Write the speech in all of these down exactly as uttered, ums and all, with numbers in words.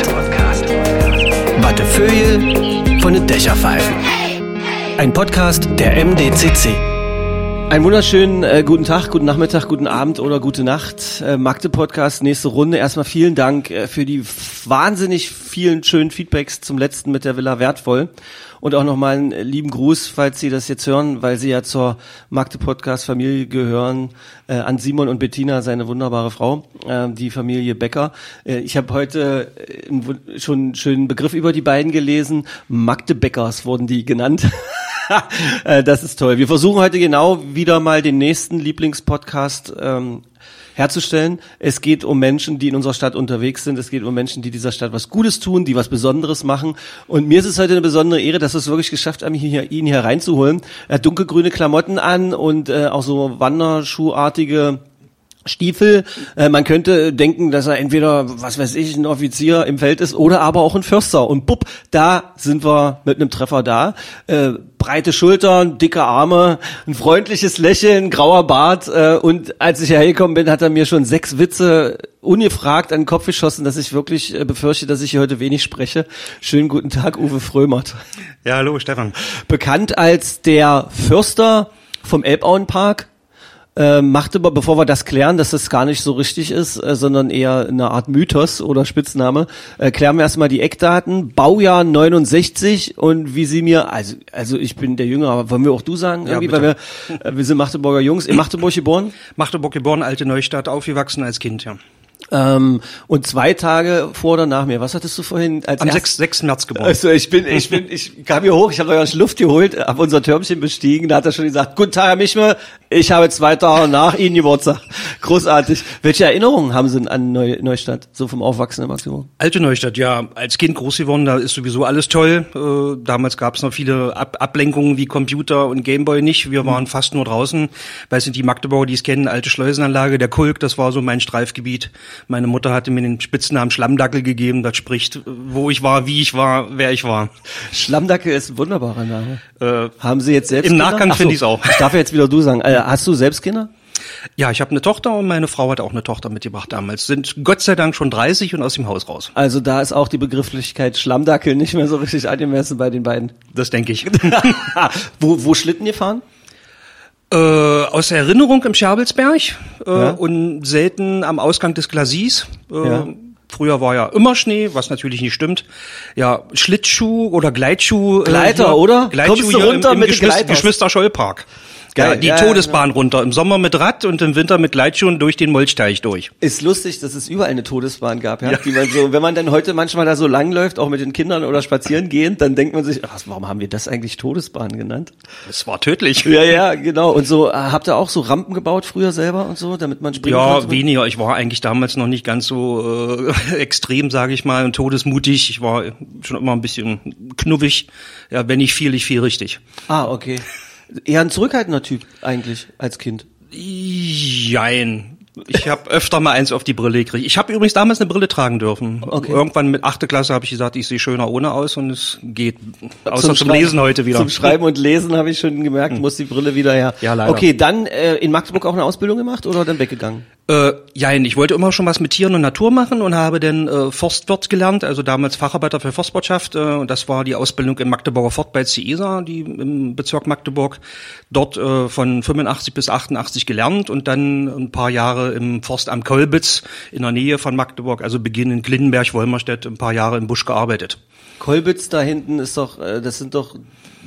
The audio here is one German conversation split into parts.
Podcast. Wattefeuille von den Dächerpfeifen. Ein Podcast der M D C. Einen wunderschönen äh, guten Tag, guten Nachmittag, guten Abend oder gute Nacht. Äh, Magde-Podcast, nächste Runde. Erstmal vielen Dank äh, für die wahnsinnig vielen schönen Feedbacks zum letzten mit der Villa Wertvoll. Und auch nochmal einen lieben Gruß, falls Sie das jetzt hören, weil Sie ja zur Magde-Podcast-Familie gehören, äh, an Simon und Bettina, seine wunderbare Frau, äh, die Familie Becker. Äh, ich habe heute äh, schon einen schönen Begriff über die beiden gelesen. Magde-Beckers wurden die genannt. Das ist toll. Wir versuchen heute genau wieder mal den nächsten Lieblingspodcast ähm, herzustellen. Es geht um Menschen, die in unserer Stadt unterwegs sind. Es geht um Menschen, die dieser Stadt was Gutes tun, die was Besonderes machen. Und mir ist es heute eine besondere Ehre, dass wir es wirklich geschafft haben, hier, ihn hier reinzuholen. Er hat dunkelgrüne Klamotten an und äh, auch so wanderschuhartige Stiefel. Äh, man könnte denken, dass er entweder, was weiß ich, ein Offizier im Feld ist oder aber auch ein Förster. Und bupp, da sind wir mit einem Treffer da. Äh, breite Schultern, dicke Arme, ein freundliches Lächeln, grauer Bart. Äh, und als ich hierher gekommen bin, hat er mir schon sechs Witze ungefragt an den Kopf geschossen, dass ich wirklich äh, befürchte, dass ich hier heute wenig spreche. Schönen guten Tag, Uwe Frömmert. Ja, hallo, Stefan. Bekannt als der Förster vom Elbauenpark. Äh, macht aber, bevor wir das klären, dass das gar nicht so richtig ist, äh, sondern eher eine Art Mythos oder Spitzname, äh, klären wir erstmal die Eckdaten. Baujahr neunundsechzig und wie Sie mir, also also ich bin der Jüngere, aber wollen wir auch du sagen? Ja, weil wir, äh, wir sind Magdeburger Jungs, in Magdeburg geboren? Magdeburg geboren, alte Neustadt, aufgewachsen als Kind, ja. Ähm, und zwei Tage vor oder nach mir, was hattest du vorhin? Als Am sechsten März geboren. Also ich bin, ich bin, ich kam hier hoch, ich habe noch gar nicht Luft geholt, habe unser Türmchen bestiegen, da hat er schon gesagt, guten Tag, Herr Michme, ich habe zwei Tage nach Ihnen Geburtstag. Großartig. Welche Erinnerungen haben Sie an Neu- Neustadt, so vom Aufwachsen in Magdeburg? Alte Neustadt, ja, als Kind groß geworden, da ist sowieso alles toll. Äh, damals gab es noch viele Ab- Ablenkungen wie Computer und Gameboy nicht, wir waren mhm. fast nur draußen, weil es sind die Magdeburger, die es kennen, alte Schleusenanlage, der Kulk, das war so mein Streifgebiet. Meine Mutter hatte mir den Spitznamen Schlammdackel gegeben, das spricht, wo ich war, wie ich war, wer ich war. Schlammdackel ist ein wunderbarer Name. Äh, Haben Sie jetzt selbst Im Kinder? Nachgang finde ich es auch. Ich darf jetzt wieder du sagen. Äh, hast du selbst Kinder? Ja, ich habe eine Tochter und meine Frau hat auch eine Tochter mitgebracht damals. Sind Gott sei Dank schon dreißig und aus dem Haus raus. Also da ist auch die Begrifflichkeit Schlammdackel nicht mehr so richtig angemessen bei den beiden. Das denke ich. wo, wo Schlitten gefahren? Äh, aus der Erinnerung im Scherbelsberg äh, ja. und selten am Ausgang des Glasis. Äh, ja. Früher war ja immer Schnee, was natürlich nicht stimmt. Ja, Schlittschuh oder Gleitschuh. Gleiter, hier, oder? Gleitschuh Kommst du runter im, im mit Geschwister- Geschwister-Scholl-Park. Geil, ja, die ja, Todesbahn ja. runter, im Sommer mit Rad und im Winter mit Gleitschuhen durch den Molchteich durch. Ist lustig, dass es überall eine Todesbahn gab, ja? Ja. Die man so, wenn man dann heute manchmal da so langläuft, auch mit den Kindern oder spazieren gehend, dann denkt man sich, ach, warum haben wir das eigentlich Todesbahn genannt? Das war tödlich. Ja, ja, genau. Und so, habt ihr auch so Rampen gebaut früher selber und so, damit man springen kann? Ja, weniger. Ich war eigentlich damals noch nicht ganz so äh, extrem, sage ich mal, und todesmutig. Ich war schon immer ein bisschen knubbig. Ja, wenn ich viel, ich viel richtig. Ah, okay. Eher ein zurückhaltender Typ eigentlich als Kind. Jein. Ich habe öfter mal eins auf die Brille gekriegt. Ich habe übrigens damals eine Brille tragen dürfen. Okay. Irgendwann mit achte Klasse habe ich gesagt, ich sehe schöner ohne aus und es geht. Außer zum, zum Lesen heute wieder. Zum Schreiben und Lesen habe ich schon gemerkt, hm. muss die Brille wieder her. Ja, leider. Okay, dann äh, in Magdeburg auch eine Ausbildung gemacht oder dann weggegangen? Äh, jein, ich wollte immer schon was mit Tieren und Natur machen und habe dann äh, Forstwirt gelernt, also damals Facharbeiter für Forstwirtschaft. Äh, und das war die Ausbildung im Magdeburger Fort bei Ciesa, die im Bezirk Magdeburg. Dort äh, von fünfundachtzig bis achtundachtzig gelernt und dann ein paar Jahre im Forstamt Kolbitz in der Nähe von Magdeburg, also beginnend Glindenberg, Wolmerstedt, ein paar Jahre im Busch gearbeitet. Kolbitz da hinten ist doch, das sind doch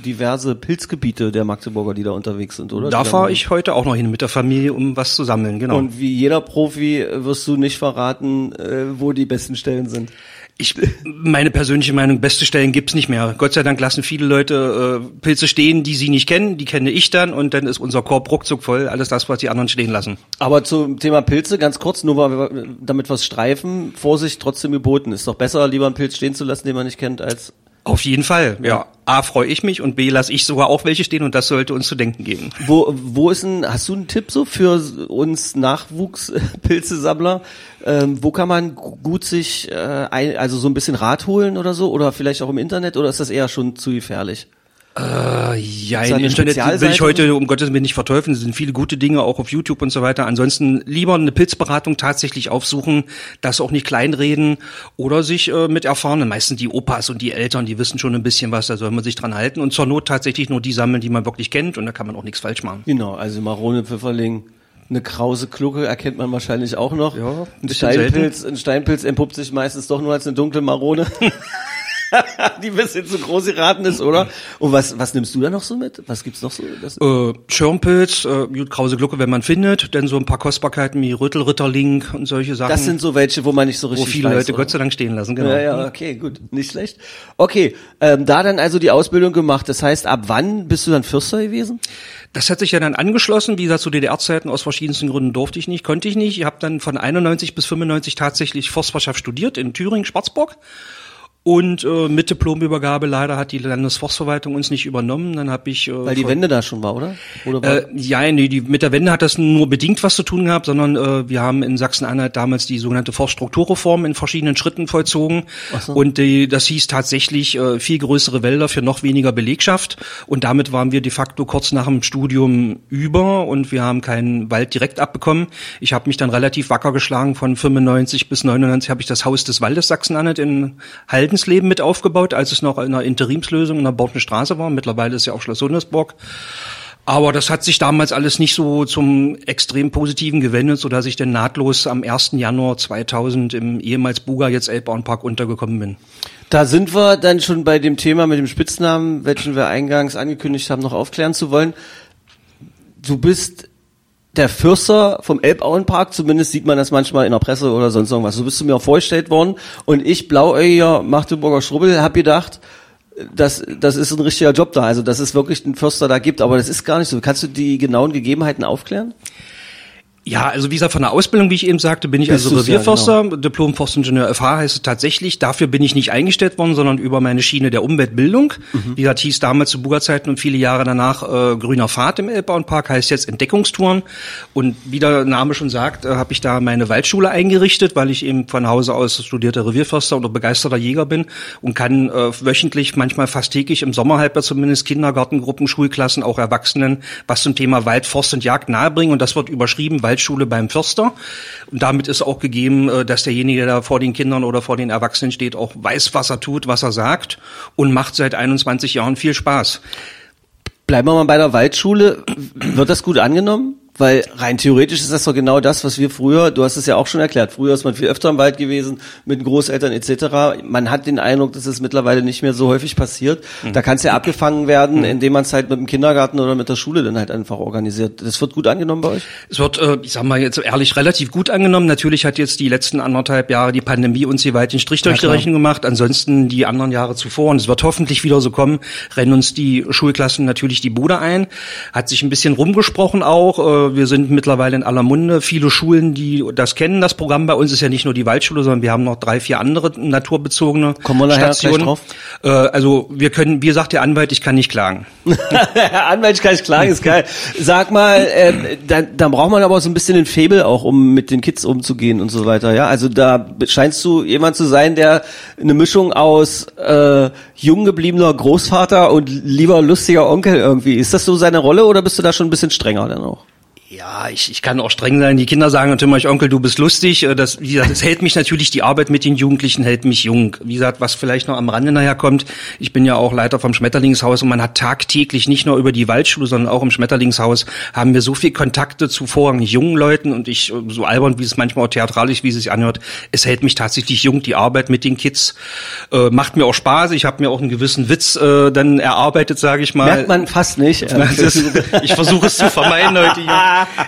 diverse Pilzgebiete der Magdeburger, die da unterwegs sind, oder? Da fahre ich heute auch noch hin mit der Familie, um was zu sammeln, genau. Und wie jeder Profi wirst du nicht verraten, wo die besten Stellen sind. Ich, meine persönliche Meinung, beste Stellen gibt's nicht mehr. Gott sei Dank lassen viele Leute äh, Pilze stehen, die sie nicht kennen, die kenne ich dann und dann ist unser Korb ruckzuck voll, alles das, was die anderen stehen lassen. Aber zum Thema Pilze, ganz kurz, nur weil wir damit was streifen, Vorsicht trotzdem geboten. Ist doch besser, lieber einen Pilz stehen zu lassen, den man nicht kennt, als... Auf jeden Fall, ja. A, freue ich mich und B, lasse ich sogar auch welche stehen und das sollte uns zu denken geben. Wo, wo ist ein, hast du einen Tipp so für uns Nachwuchspilzesammler? Ähm, wo kann man gut sich, äh, ein, also so ein bisschen Rat holen oder so? Oder vielleicht auch im Internet? Oder ist das eher schon zu gefährlich? Äh, ja, im Internet will ich heute um Gottes Willen nicht verteufeln. Es sind viele gute Dinge, auch auf YouTube und so weiter. Ansonsten lieber eine Pilzberatung tatsächlich aufsuchen, das auch nicht kleinreden oder sich äh, mit Erfahrenen, meistens die Opas und die Eltern, die wissen schon ein bisschen was, da soll man sich dran halten und zur Not tatsächlich nur die sammeln, die man wirklich kennt und da kann man auch nichts falsch machen. Genau, also Marone, Pfifferling, eine Krause Glucke erkennt man wahrscheinlich auch noch. Ja, ein, Steinpilz, ein Steinpilz entpuppt sich meistens doch nur als eine dunkle Marone. Die ein bisschen zu groß geraten ist, oder? Und was was nimmst du da noch so mit? Was gibt's noch so? Das äh, Schirmpilz, äh, Krause Glucke, wenn man findet, denn so ein paar Kostbarkeiten wie Rüttelritterling und solche Sachen. Das sind so welche, wo man nicht so richtig weiß. Wo viele weiß, Leute oder? Gott sei Dank stehen lassen, genau. Ja, ja, okay, gut, nicht schlecht. Okay, ähm, da dann also die Ausbildung gemacht. Das heißt, ab wann bist du dann Fürster gewesen? Das hat sich ja dann angeschlossen. Wie gesagt, zu D D R-Zeiten aus verschiedensten Gründen durfte ich nicht, konnte ich nicht. Ich habe dann von einundneunzig bis fünfundneunzig tatsächlich Forstwirtschaft studiert in Thüringen, Schwarzburg. Und äh, mit Diplomübergabe leider hat die Landesforstverwaltung uns nicht übernommen. Dann habe ich äh, weil die Wende da schon war, oder? Oder war äh, ja, nee, die, mit der Wende hat das nur bedingt was zu tun gehabt, sondern äh, wir haben in Sachsen-Anhalt damals die sogenannte Forststrukturreform in verschiedenen Schritten vollzogen. Ach so. Und die, das hieß tatsächlich äh, viel größere Wälder für noch weniger Belegschaft. Und damit waren wir de facto kurz nach dem Studium über und wir haben keinen Wald direkt abbekommen. Ich habe mich dann relativ wacker geschlagen. Von fünfundneunzig bis neunundneunzig habe ich das Haus des Waldes Sachsen-Anhalt in Halden Leben mit aufgebaut, als es noch in einer Interimslösung in der Bortner Straße war. Mittlerweile ist ja auch Schloss Sundersburg. Aber das hat sich damals alles nicht so zum extrem Positiven gewendet, sodass ich dann nahtlos am ersten Januar zweitausend im ehemals Buga, jetzt Elbauenpark, untergekommen bin. Da sind wir dann schon bei dem Thema mit dem Spitznamen, welchen wir eingangs angekündigt haben, noch aufklären zu wollen. Du bist der Fürster vom Elbauenpark, zumindest sieht man das manchmal in der Presse oder sonst irgendwas. So bist du mir auch vorgestellt worden und ich, blauäugiger Magdeburger Schrubbel, hab gedacht, das, das ist ein richtiger Job da, also dass es wirklich einen Fürster da gibt, aber das ist gar nicht so. Kannst du die genauen Gegebenheiten aufklären? Ja, also wie gesagt, von der Ausbildung, wie ich eben sagte, bin ich Bist also Revierforster, ja, genau. Diplom-Forstingenieur F H heißt es tatsächlich. Dafür bin ich nicht eingestellt worden, sondern über meine Schiene der Umweltbildung. Mhm. Wie gesagt, hieß damals zu Buga-Zeiten und viele Jahre danach äh, Grüner Pfad im Elbauenpark, heißt jetzt Entdeckungstouren. Und wie der Name schon sagt, äh, habe ich da meine Waldschule eingerichtet, weil ich eben von Hause aus studierter Revierforster und begeisterter Jäger bin und kann äh, wöchentlich, manchmal fast täglich, im Sommerhalbjahr zumindest, Kindergartengruppen, Schulklassen, auch Erwachsenen, was zum Thema Wald, Forst und Jagd nahebringen. Und das wird überschrieben, Wald Waldschule beim Fürster. Und damit ist auch gegeben, dass derjenige, der da vor den Kindern oder vor den Erwachsenen steht, auch weiß, was er tut, was er sagt und macht seit einundzwanzig Jahren viel Spaß. Bleiben wir mal bei der Waldschule. Wird das gut angenommen? Weil rein theoretisch ist das doch genau das, was wir früher, du hast es ja auch schon erklärt, früher ist man viel öfter im Wald gewesen, mit Großeltern et cetera. Man hat den Eindruck, dass es mittlerweile nicht mehr so häufig passiert. Mhm. Da kann es ja abgefangen werden, mhm. indem man es halt mit dem Kindergarten oder mit der Schule dann halt einfach organisiert. Das wird gut angenommen bei euch? Es wird, äh, ich sag mal jetzt ehrlich, relativ gut angenommen. Natürlich hat jetzt die letzten anderthalb Jahre die Pandemie uns jeweils den Strich durch die Rechnung gemacht. Ansonsten die anderen Jahre zuvor. Und es wird hoffentlich wieder so kommen, rennen uns die Schulklassen natürlich die Bude ein. Hat sich ein bisschen rumgesprochen auch, äh, wir sind mittlerweile in aller Munde. Viele Schulen, die das kennen, das Programm. Bei uns ist ja nicht nur die Waldschule, sondern wir haben noch drei, vier andere naturbezogene Kommen wir nachher Stationen. Gleich drauf? Äh, also wir können, wie sagt der Anwalt, ich kann nicht klagen. Anwalt, ich kann nicht klagen, ist geil. Sag mal, äh, dann, dann braucht man aber so ein bisschen den Faible auch, um mit den Kids umzugehen und so weiter. Ja, also da scheinst du jemand zu sein, der eine Mischung aus äh, jung gebliebener Großvater und lieber lustiger Onkel irgendwie. Ist das so seine Rolle oder bist du da schon ein bisschen strenger dann auch? Ja, ich, ich kann auch streng sein. Die Kinder sagen natürlich, Onkel, du bist lustig. Das, wie gesagt, das hält mich natürlich, die Arbeit mit den Jugendlichen hält mich jung. Wie gesagt, was vielleicht noch am Rande nachher kommt, ich bin ja auch Leiter vom Schmetterlingshaus und man hat tagtäglich nicht nur über die Waldschule, sondern auch im Schmetterlingshaus haben wir so viel Kontakte zu vorrangig jungen Leuten und ich, so albern, wie es manchmal auch theatralisch, wie es sich anhört, es hält mich tatsächlich jung, die Arbeit mit den Kids. Äh, macht mir auch Spaß. Ich habe mir auch einen gewissen Witz äh, dann erarbeitet, sage ich mal. Merkt man fast nicht. Ist, ich versuche es zu vermeiden, Leute.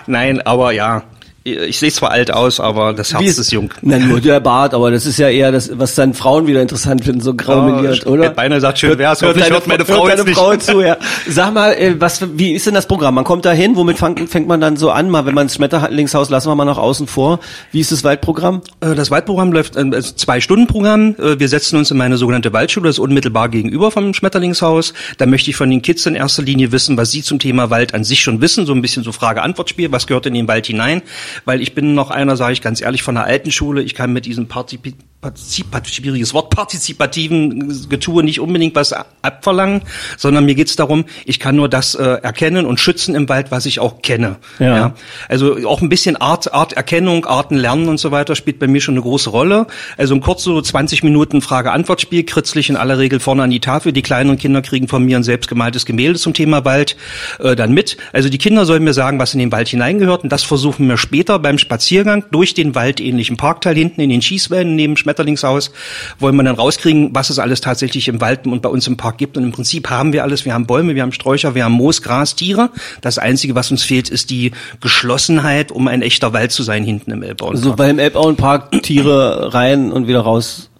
Nein, aber ja, ich sehe zwar alt aus, aber das Herz ist, ist jung. Na, nur der Bart, aber das ist ja eher das, was dann Frauen wieder interessant finden, so grau meliert, ja, oder? Beinahe sagt, schön wär's, hört, hört, hört meine Frau, hört jetzt Frau zu, ja. Sag mal, was, wie ist denn das Programm? Man kommt da hin, womit fang, fängt man dann so an? Mal, wenn man das Schmetterlingshaus, lassen wir mal noch außen vor. Wie ist das Waldprogramm? Das Waldprogramm läuft, also Zwei-Stunden-Programm. Wir setzen uns in meine sogenannte Waldschule, das ist unmittelbar gegenüber vom Schmetterlingshaus. Da möchte ich von den Kids in erster Linie wissen, was sie zum Thema Wald an sich schon wissen, so ein bisschen so Frage-Antwort-Spiel, was gehört in den Wald hinein? Weil ich bin noch einer, sage ich ganz ehrlich, von der alten Schule. Ich kann mit diesem Partizip schwieriges Wort, partizipativen Getue nicht unbedingt was abverlangen, sondern mir geht's darum, ich kann nur das äh, erkennen und schützen im Wald, was ich auch kenne. Ja. Ja? Also auch ein bisschen Art, Arterkennung, Artenlernen und so weiter spielt bei mir schon eine große Rolle. Also ein kurz so zwanzig Minuten Frage-Antwort-Spiel, kritzle ich in aller Regel vorne an die Tafel. Die kleineren Kinder kriegen von mir ein selbstgemaltes Gemälde zum Thema Wald äh, dann mit. Also die Kinder sollen mir sagen, was in den Wald hineingehört, und das versuchen wir später beim Spaziergang durch den waldähnlichen Parkteil hinten in den Schießwellen neben Schmetterlingshaus, wollen wir dann rauskriegen, was es alles tatsächlich im Wald und bei uns im Park gibt. Und im Prinzip haben wir alles. Wir haben Bäume, wir haben Sträucher, wir haben Moos, Gras, Tiere. Das Einzige, was uns fehlt, ist die Geschlossenheit, um ein echter Wald zu sein hinten im Elbauenpark. Also weil im Elbauenpark Tiere rein und wieder raus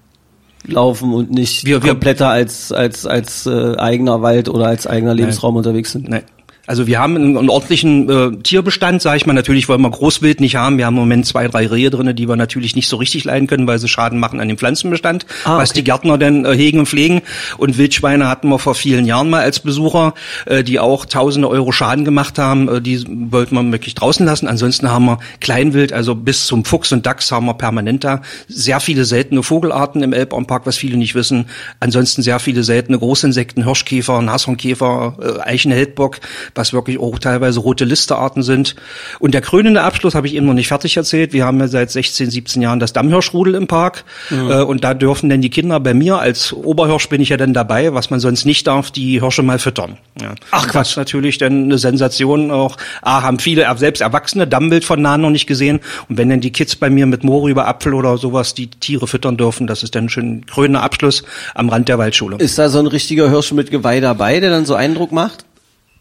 laufen und nicht wir, wir kompletter als als als äh, eigener Wald oder als eigener Lebensraum Nein. unterwegs sind. Nein. Also wir haben einen, einen ordentlichen äh, Tierbestand, sage ich mal. Natürlich wollen wir Großwild nicht haben. Wir haben im Moment zwei, drei Rehe drinne, die wir natürlich nicht so richtig leiden können, weil sie Schaden machen an dem Pflanzenbestand, ah, okay. was die Gärtner denn äh, hegen und pflegen. Und Wildschweine hatten wir vor vielen Jahren mal als Besucher, äh, die auch tausende Euro Schaden gemacht haben. Äh, die wollten wir wirklich draußen lassen. Ansonsten haben wir Kleinwild, also bis zum Fuchs und Dachs haben wir permanent da. Sehr viele seltene Vogelarten im Elbauenpark, was viele nicht wissen. Ansonsten sehr viele seltene Großinsekten, Hirschkäfer, Nashornkäfer, äh, Eichenheldbock, was wirklich auch teilweise rote Listearten sind. Und der krönende Abschluss habe ich eben noch nicht fertig erzählt. Wir haben ja seit sechzehn, siebzehn Jahren das Dammhirschrudel im Park. Mhm. Äh, und da dürfen dann die Kinder bei mir, als Oberhirsch bin ich ja dann dabei, was man sonst nicht darf, die Hirsche mal füttern. Ja. Ach Quatsch. Das ist natürlich dann eine Sensation auch. A, haben viele, selbst Erwachsene, Dammwild von nahen noch nicht gesehen. Und wenn dann die Kids bei mir mit Moor über Apfel oder sowas die Tiere füttern dürfen, das ist dann schon ein krönender Abschluss am Rand der Waldschule. Ist da so ein richtiger Hirsch mit Geweih dabei, der dann so Eindruck macht?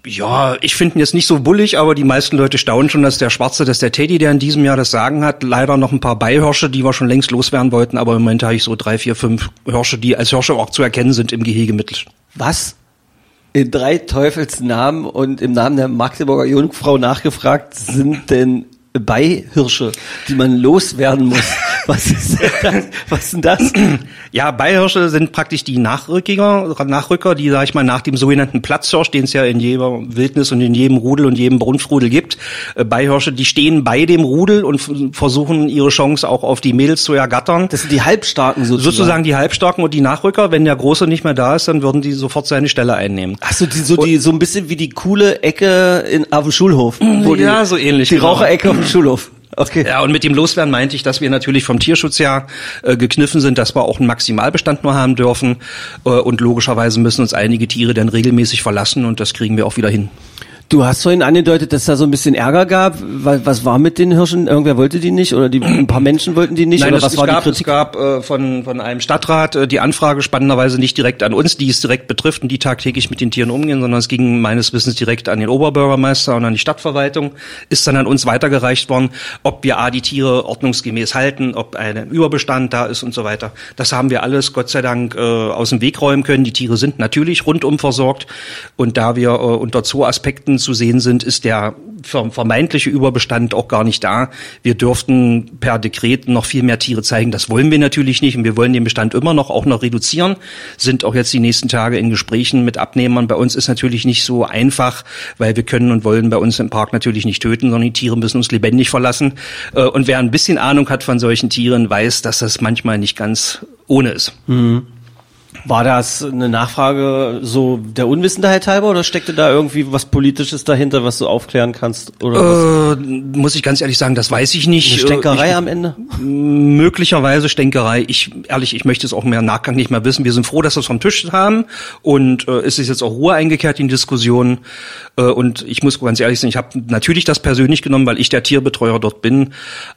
Ja, ich finde ihn jetzt nicht so bullig, aber die meisten Leute staunen schon, dass der Schwarze, dass der Teddy, der in diesem Jahr das Sagen hat, leider noch ein paar Beihirsche, die wir schon längst loswerden wollten, aber im Moment habe ich so drei, vier, fünf Hirsche, die als Hirsche auch zu erkennen sind im Gehegemittel. Was? In drei Teufelsnamen und im Namen der Magdeburger Jungfrau nachgefragt, sind denn Beihirsche, die man loswerden muss? Was ist das? Was ist denn das? Ja, Beihirsche sind praktisch die Nachrücker, Nachrücker, die, sag ich mal, nach dem sogenannten Platzhirsch, den es ja in jeder Wildnis und in jedem Rudel und jedem Brunftrudel gibt, Beihirsche, die stehen bei dem Rudel und versuchen ihre Chance auch auf die Mädels zu ergattern. Das sind die Halbstarken sozusagen. Sozusagen die Halbstarken und die Nachrücker. Wenn der Große nicht mehr da ist, dann würden die sofort seine Stelle einnehmen. Ach so, die, so, die, so ein bisschen wie die coole Ecke in, auf dem Schulhof. Wo ja, die, so ähnlich. Die genau. Raucherecke auf dem Schulhof. Okay. Ja, und mit dem Loswerden meinte ich, dass wir natürlich vom Tierschutz ja äh, gekniffen sind, dass wir auch einen Maximalbestand nur haben dürfen. Äh, und logischerweise müssen uns einige Tiere dann regelmäßig verlassen, und das kriegen wir auch wieder hin. Du hast vorhin angedeutet, dass da so ein bisschen Ärger gab. Was, was war mit den Hirschen? Irgendwer wollte die nicht, oder die, ein paar Menschen wollten die nicht? Nein, oder was war gab, die Kritik? Es gab äh, von, von einem Stadtrat äh, die Anfrage, spannenderweise nicht direkt an uns, die es direkt betrifft und die tagtäglich mit den Tieren umgehen, sondern es ging meines Wissens direkt an den Oberbürgermeister und an die Stadtverwaltung. Ist dann an uns weitergereicht worden, ob wir A, die Tiere ordnungsgemäß halten, ob ein Überbestand da ist und so weiter. Das haben wir alles, Gott sei Dank, äh, aus dem Weg räumen können. Die Tiere sind natürlich rundum versorgt, und da wir äh, unter Zoo-Aspekten zu sehen sind, ist der vermeintliche Überbestand auch gar nicht da. Wir dürften per Dekret noch viel mehr Tiere zeigen. Das wollen wir natürlich nicht, und wir wollen den Bestand immer noch auch noch reduzieren. Sind auch jetzt die nächsten Tage in Gesprächen mit Abnehmern. Bei uns ist natürlich nicht so einfach, weil wir können und wollen bei uns im Park natürlich nicht töten, sondern die Tiere müssen uns lebendig verlassen. Und wer ein bisschen Ahnung hat von solchen Tieren, weiß, dass das manchmal nicht ganz ohne ist. Mhm. War das eine Nachfrage so der Unwissenheit halber, oder steckte da irgendwie was Politisches dahinter, was du aufklären kannst? Oder äh, muss ich ganz ehrlich sagen, das weiß ich nicht. Eine Stänkerei ich, am Ende? Möglicherweise Stänkerei. Ich ehrlich, ich möchte es auch mehr im Nachgang nicht mehr wissen. Wir sind froh, dass wir es vom Tisch haben, und äh, es ist jetzt auch Ruhe eingekehrt in Diskussionen. Äh, und ich muss ganz ehrlich sein, ich habe natürlich das persönlich genommen, weil ich der Tierbetreuer dort bin.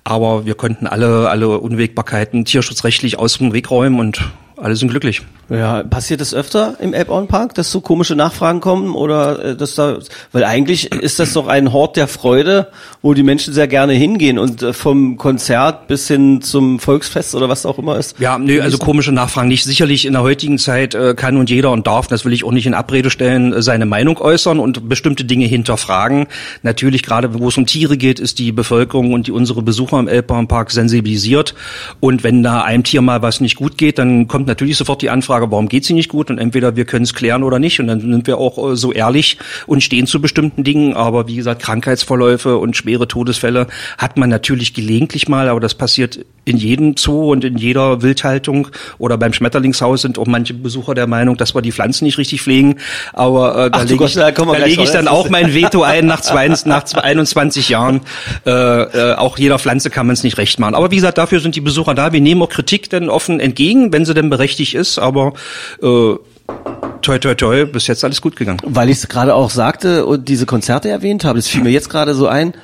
Aber wir konnten alle alle Unwägbarkeiten tierschutzrechtlich aus dem Weg räumen, und alle sind glücklich. Ja, passiert das öfter im Elbauenpark, dass so komische Nachfragen kommen, oder dass da, weil eigentlich ist das doch ein Hort der Freude, wo die Menschen sehr gerne hingehen, und vom Konzert bis hin zum Volksfest oder was auch immer ist. Ja, nö, also komische Nachfragen nicht. Sicherlich in der heutigen Zeit kann und jeder und darf, das will ich auch nicht in Abrede stellen, seine Meinung äußern und bestimmte Dinge hinterfragen. Natürlich, gerade wo es um Tiere geht, ist die Bevölkerung und die unsere Besucher im Elbauenpark sensibilisiert, und wenn da einem Tier mal was nicht gut geht, dann kommt natürlich sofort die Anfrage, warum geht sie nicht gut, und entweder wir können es klären oder nicht, und dann sind wir auch äh, so ehrlich und stehen zu bestimmten Dingen, aber wie gesagt, Krankheitsverläufe und schwere Todesfälle hat man natürlich gelegentlich mal, aber das passiert in jedem Zoo und in jeder Wildhaltung oder beim Schmetterlingshaus sind auch manche Besucher der Meinung, dass wir die Pflanzen nicht richtig pflegen. Aber äh, da lege ich, da da leg ich dann auch mein Veto ein nach, zweiundzwanzig, nach einundzwanzig Jahren. Äh, äh, auch jeder Pflanze kann man es nicht recht machen. Aber wie gesagt, dafür sind die Besucher da. Wir nehmen auch Kritik dann offen entgegen, wenn sie denn berechtigt ist. Aber äh, toi, toi, toi, bis jetzt alles gut gegangen. Weil ich es gerade auch sagte und diese Konzerte erwähnt habe, das fiel mir jetzt gerade so ein.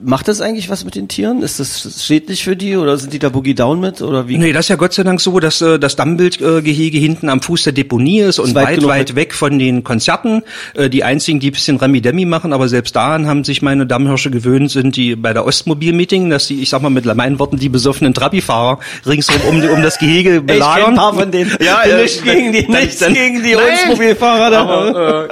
Macht das eigentlich was mit den Tieren? Ist das schädlich für die oder sind die da Boogie Down mit oder wie? Nee, das ist ja Gott sei Dank so, dass äh, das Dammbildgehege hinten am Fuß der Deponie ist und weit, weit weg von den Konzerten. Äh, die einzigen, die ein bisschen Remi-Demi machen, aber selbst daran haben sich meine Dammhirsche gewöhnt, sind die bei der Ostmobil-Meeting, dass die, ich sag mal mit meinen Worten, die besoffenen Trabi-Fahrer ringsrum um, um das Gehege belagern. Ich kenn ein paar von denen. Ja, äh, nicht gegen die, dann, nichts dann, gegen die Ostmobilfahrer da. Aber,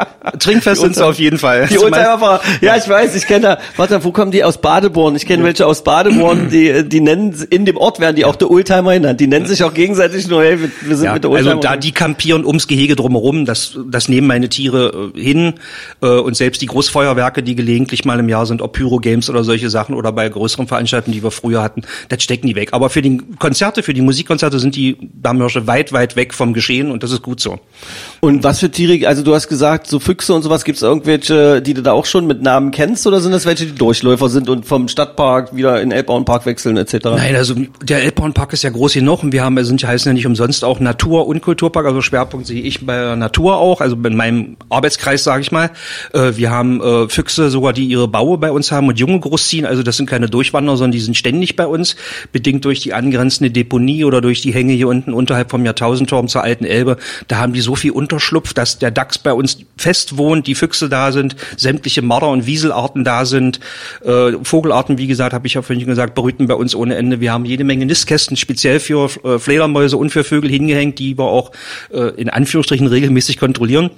äh, äh, trinkfest sind sie auf jeden Fall. Die Oldtimerfahrer. Ja, ich weiß, ich kenne da. Warte, wo kommen die aus Badeborn? Ich kenne welche aus Badeborn, die die nennen, in dem Ort werden die auch der Oldtimer genannt. Die nennen sich auch gegenseitig nur, hey, wir sind ja, mit der Oldtimer. Also da die kampieren ums Gehege drumherum, das, das nehmen meine Tiere hin. Und selbst die Großfeuerwerke, die gelegentlich mal im Jahr sind, ob Pyro-Games oder solche Sachen oder bei größeren Veranstaltungen, die wir früher hatten, das stecken die weg. Aber für die Konzerte, für die Musikkonzerte sind die Dammhirsche weit, weit weg vom Geschehen und das ist gut so. Und was für Tiere, also du hast gesagt, so Füchse und sowas, gibt es irgendwelche, die du da auch schon mit Namen kennst oder sind das welche, die Durchläufer sind und vom Stadtpark wieder in Elbauenpark wechseln et cetera? Nein, also der Elbauenpark ist ja groß genug und wir haben, sind ja, heißen ja nicht umsonst auch Natur- und Kulturpark, also Schwerpunkt sehe ich bei Natur auch, also in meinem Arbeitskreis, sage ich mal. Wir haben Füchse sogar, die ihre Baue bei uns haben und Junge großziehen, also das sind keine Durchwanderer, sondern die sind ständig bei uns, bedingt durch die angrenzende Deponie oder durch die Hänge hier unten unterhalb vom Jahrtausendturm zur alten Elbe, da haben die so viel Unterschlupf, dass der Dachs bei uns fest wohnt, die Füchse da sind, sämtliche Marder- und Wieselarten da sind, Und, äh, Vogelarten, wie gesagt, habe ich ja vorhin gesagt, brüten bei uns ohne Ende. Wir haben jede Menge Nistkästen, speziell für äh, Fledermäuse und für Vögel hingehängt, die wir auch äh, in Anführungsstrichen regelmäßig kontrollieren.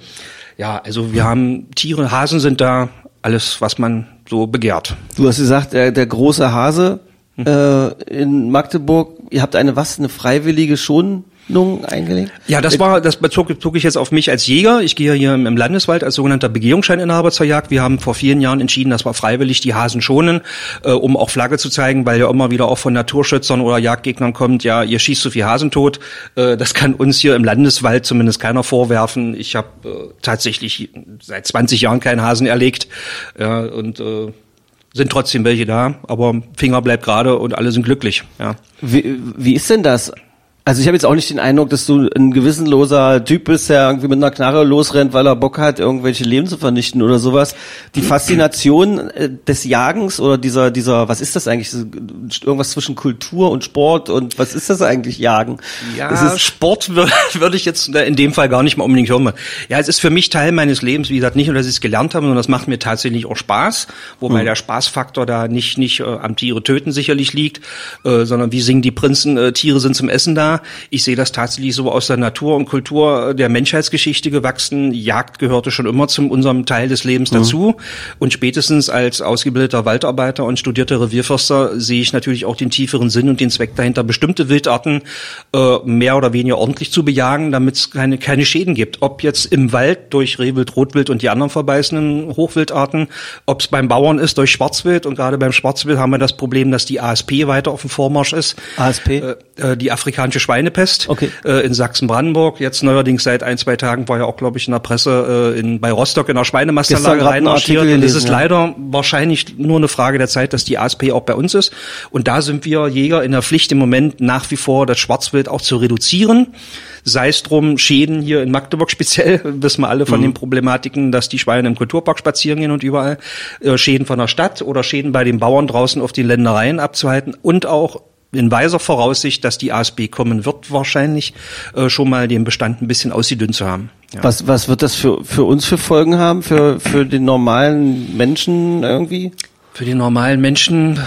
Ja, also wir haben Tiere, Hasen sind da, alles, was man so begehrt. Du hast gesagt, der, der große Hase äh, in Magdeburg, ihr habt eine was, eine freiwillige schon... eingelegt? Ja, das war, das bezog, bezog ich jetzt auf mich als Jäger. Ich gehe hier im Landeswald als sogenannter Begehungsscheininhaber zur Jagd. Wir haben vor vielen Jahren entschieden, dass wir freiwillig die Hasen schonen, äh, um auch Flagge zu zeigen, weil ja immer wieder auch von Naturschützern oder Jagdgegnern kommt, ja, ihr schießt so viel Hasen tot. Äh, das kann uns hier im Landeswald zumindest keiner vorwerfen. Ich habe äh, tatsächlich seit zwanzig Jahren keinen Hasen erlegt. Ja, und äh, sind trotzdem welche da, aber Finger bleibt gerade und alle sind glücklich. Ja. Wie, wie ist denn das? Also ich habe jetzt auch nicht den Eindruck, dass du ein gewissenloser Typ bist, der irgendwie mit einer Knarre losrennt, weil er Bock hat, irgendwelche Leben zu vernichten oder sowas. Die Faszination des Jagens oder dieser, dieser, was ist das eigentlich? Irgendwas zwischen Kultur und Sport und was ist das eigentlich, Jagen? Ja, es ist Sport würde ich jetzt in dem Fall gar nicht mal unbedingt hören. Ja, es ist für mich Teil meines Lebens, wie gesagt, nicht nur, dass ich es gelernt habe, sondern das macht mir tatsächlich auch Spaß, wobei hm. der Spaßfaktor da nicht, nicht äh, am Tiere töten sicherlich liegt, äh, sondern wie singen die Prinzen, äh, Tiere sind zum Essen da. Ich sehe das tatsächlich so aus der Natur und Kultur der Menschheitsgeschichte gewachsen. Jagd gehörte schon immer zu unserem Teil des Lebens dazu. Mhm. Und spätestens als ausgebildeter Waldarbeiter und studierter Revierförster sehe ich natürlich auch den tieferen Sinn und den Zweck dahinter, bestimmte Wildarten äh, mehr oder weniger ordentlich zu bejagen, damit es keine, keine Schäden gibt. Ob jetzt im Wald durch Rehwild, Rotwild und die anderen verbeißenden Hochwildarten, ob es beim Bauern ist durch Schwarzwild. Und gerade beim Schwarzwild haben wir das Problem, dass die A S P weiter auf dem Vormarsch ist. A S P? Äh, die afrikanische Schweinepest, okay. äh, in Sachsen-Brandenburg. Jetzt neuerdings seit ein, zwei Tagen war ja auch, glaube ich, in der Presse äh, in, bei Rostock in der Schweinemasterlage reinmarschiert. Und es ist ja leider wahrscheinlich nur eine Frage der Zeit, dass die A S P auch bei uns ist. Und da sind wir Jäger in der Pflicht im Moment nach wie vor, das Schwarzwild auch zu reduzieren. Sei es drum, Schäden hier in Magdeburg speziell, wissen wir alle von mhm. den Problematiken, dass die Schweine im Kulturpark spazieren gehen und überall. Äh, Schäden von der Stadt oder Schäden bei den Bauern draußen auf den Ländereien abzuhalten und auch in weiser Voraussicht, dass die A S B kommen wird, wahrscheinlich äh, schon mal den Bestand ein bisschen ausgedünnt zu haben. Ja. Was, was wird das für, für uns für Folgen haben, für, für den normalen Menschen irgendwie? Für den normalen Menschen,